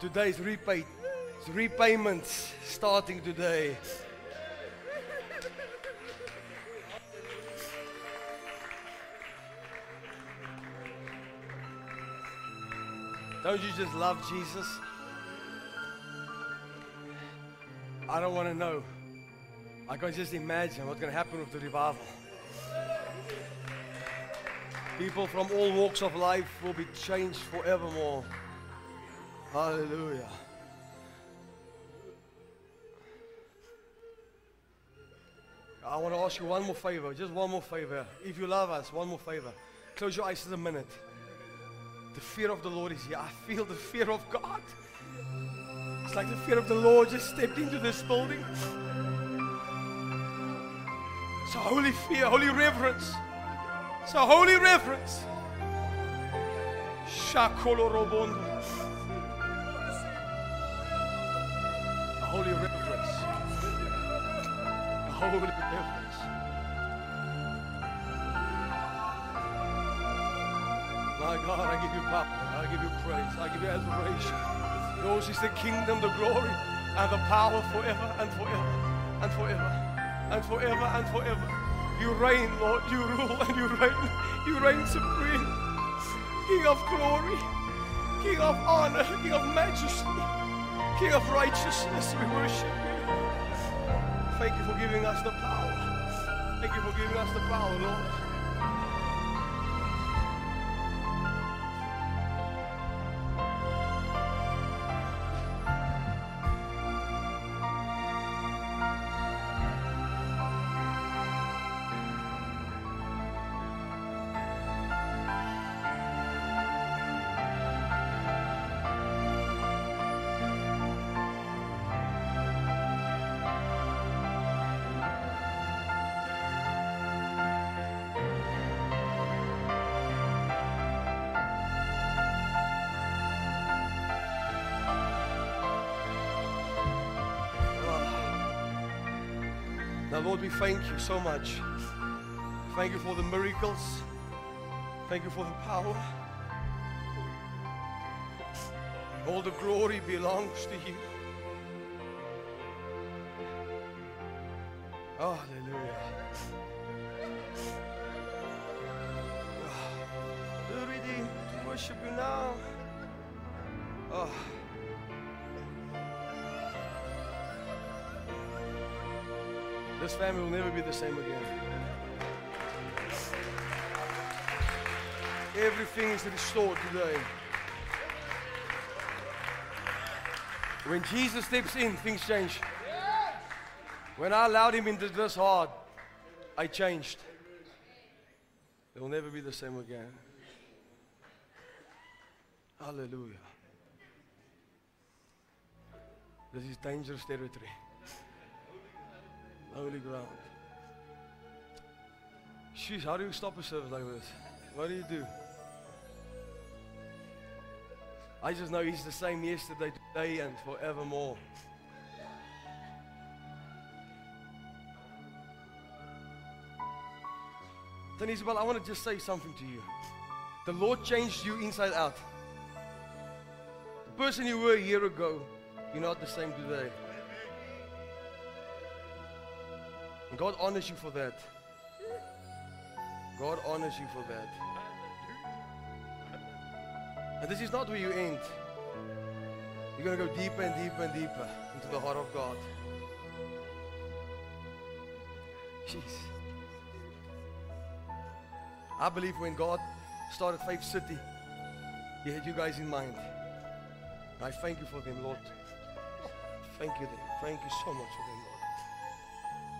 Today's repay, repayments starting today. Don't you just love Jesus? I don't want to know. I can just imagine what's going to happen with the revival. People from all walks of life will be changed forevermore. Hallelujah. I want to ask you one more favor, just one more favor. If you love us, one more favor. Close your eyes for a minute. The fear of the Lord is here. I feel the fear of God. It's like the fear of the Lord just stepped into this building. It's a holy fear, holy reverence. It's a holy reverence. Shakolorobondo. A holy reverence. A holy reverence. My God, I give you power. I give you praise. I give you adoration. Yours is the kingdom, the glory, and the power forever and forever and forever and forever and forever. You reign, Lord, you rule and you reign, you reign supreme, King of glory, King of honor, King of majesty, King of righteousness, we worship you. Thank you for giving us the power. Thank you for giving us the power, Lord. Lord, we thank you so much. Thank you for the miracles. Thank you for the power. All the glory belongs to you. Hallelujah. We're ready to worship you now. Oh. This family will never be the same again. Everything is restored today. When Jesus steps in, things change. When I allowed him into this heart, I changed. It will never be the same again. Hallelujah. This is dangerous territory. Holy ground. Jeez, how do you stop a service like this? What do you do? I just know he's the same yesterday, today, and forevermore. Then Isabel, I want to just say something to you. The Lord changed you inside out. The person you were a year ago, you're not the same today. God honors you for that. God honors you for that. And this is not where you end. You're going to go deeper and deeper and deeper into the heart of God. Jeez. I believe when God started Faith City, he had you guys in mind. I thank you for them, Lord. Thank you, them. Thank you so much for them, Lord.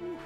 Whew.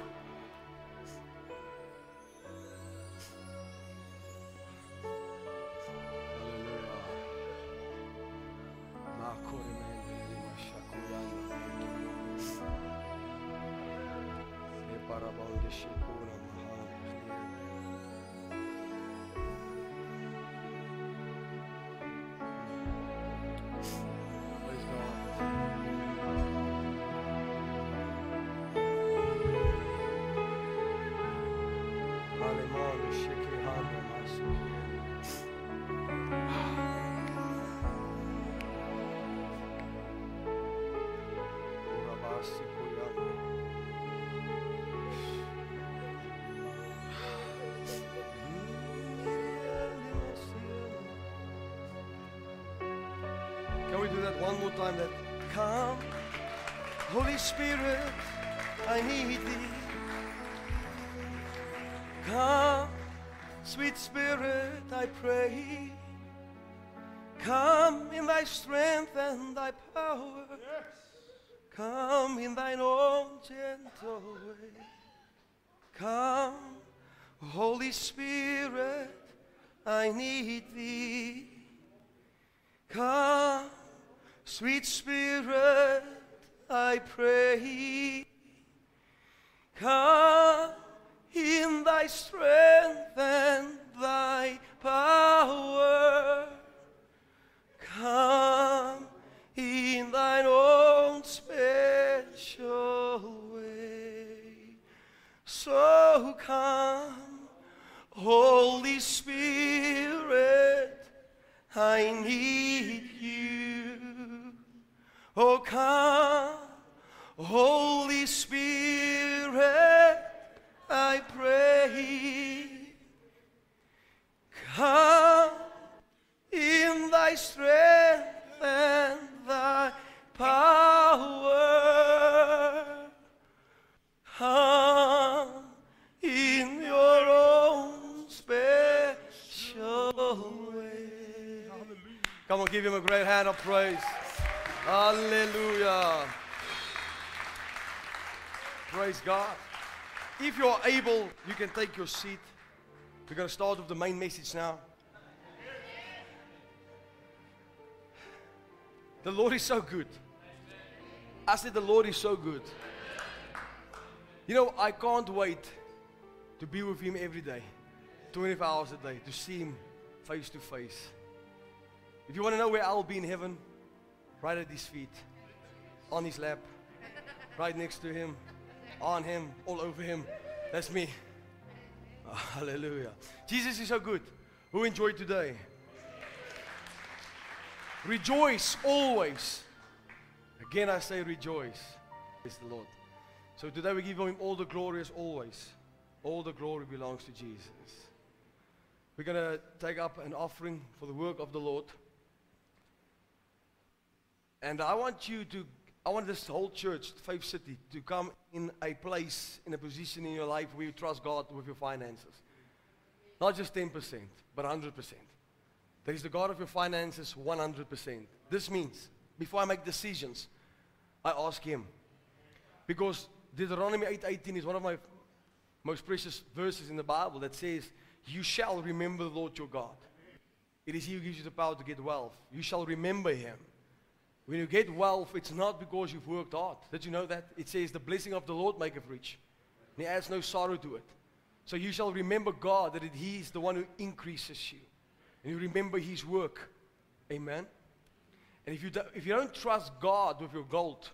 Can we do that one more time? That come, Holy Spirit, I need thee. Come, sweet Spirit, I pray. Come in thy strength and thy power. Yes. Come in thine own gentle way. Come, Holy Spirit, I need thee. Come, sweet Spirit, I pray. Come in thy strength and thy power. Come in thine own special way. So come, Holy Spirit, I need you. Oh, come, Holy Spirit, I pray. Come in thy strength and thy power. Come in your own special way. Come on, give him a great hand of praise. Hallelujah. Praise God. If you are able, you can take your seat. We're going to start with the main message now. The Lord is so good. I said the Lord is so good. You know, I can't wait to be with Him every day, twenty-four hours a day, to see Him face to face. If you want to know where I'll be in heaven, right at His feet, on His lap, right next to Him, on Him, all over Him. That's me. Oh, hallelujah. Jesus is so good. Who enjoyed today? Rejoice always. Again, I say rejoice. Praise the Lord. So today we give Him all the glory as always. All the glory belongs to Jesus. We're going to take up an offering for the work of the Lord. And I want you to I want this whole church, Faith City, to come in a place, in a position in your life where you trust God with your finances. Not just ten percent, but one hundred percent. There is the God of your finances, one hundred percent. This means, before I make decisions, I ask Him. Because Deuteronomy eight eighteen is one of my most precious verses in the Bible that says, you shall remember the Lord your God. It is He who gives you the power to get wealth. You shall remember Him. When you get wealth, it's not because you've worked hard. Did you know that? It says, the blessing of the Lord maketh rich. And He adds no sorrow to it. So you shall remember God, that it, He is the one who increases you. And you remember His work. Amen? And if you, do, if you don't trust God with your gold,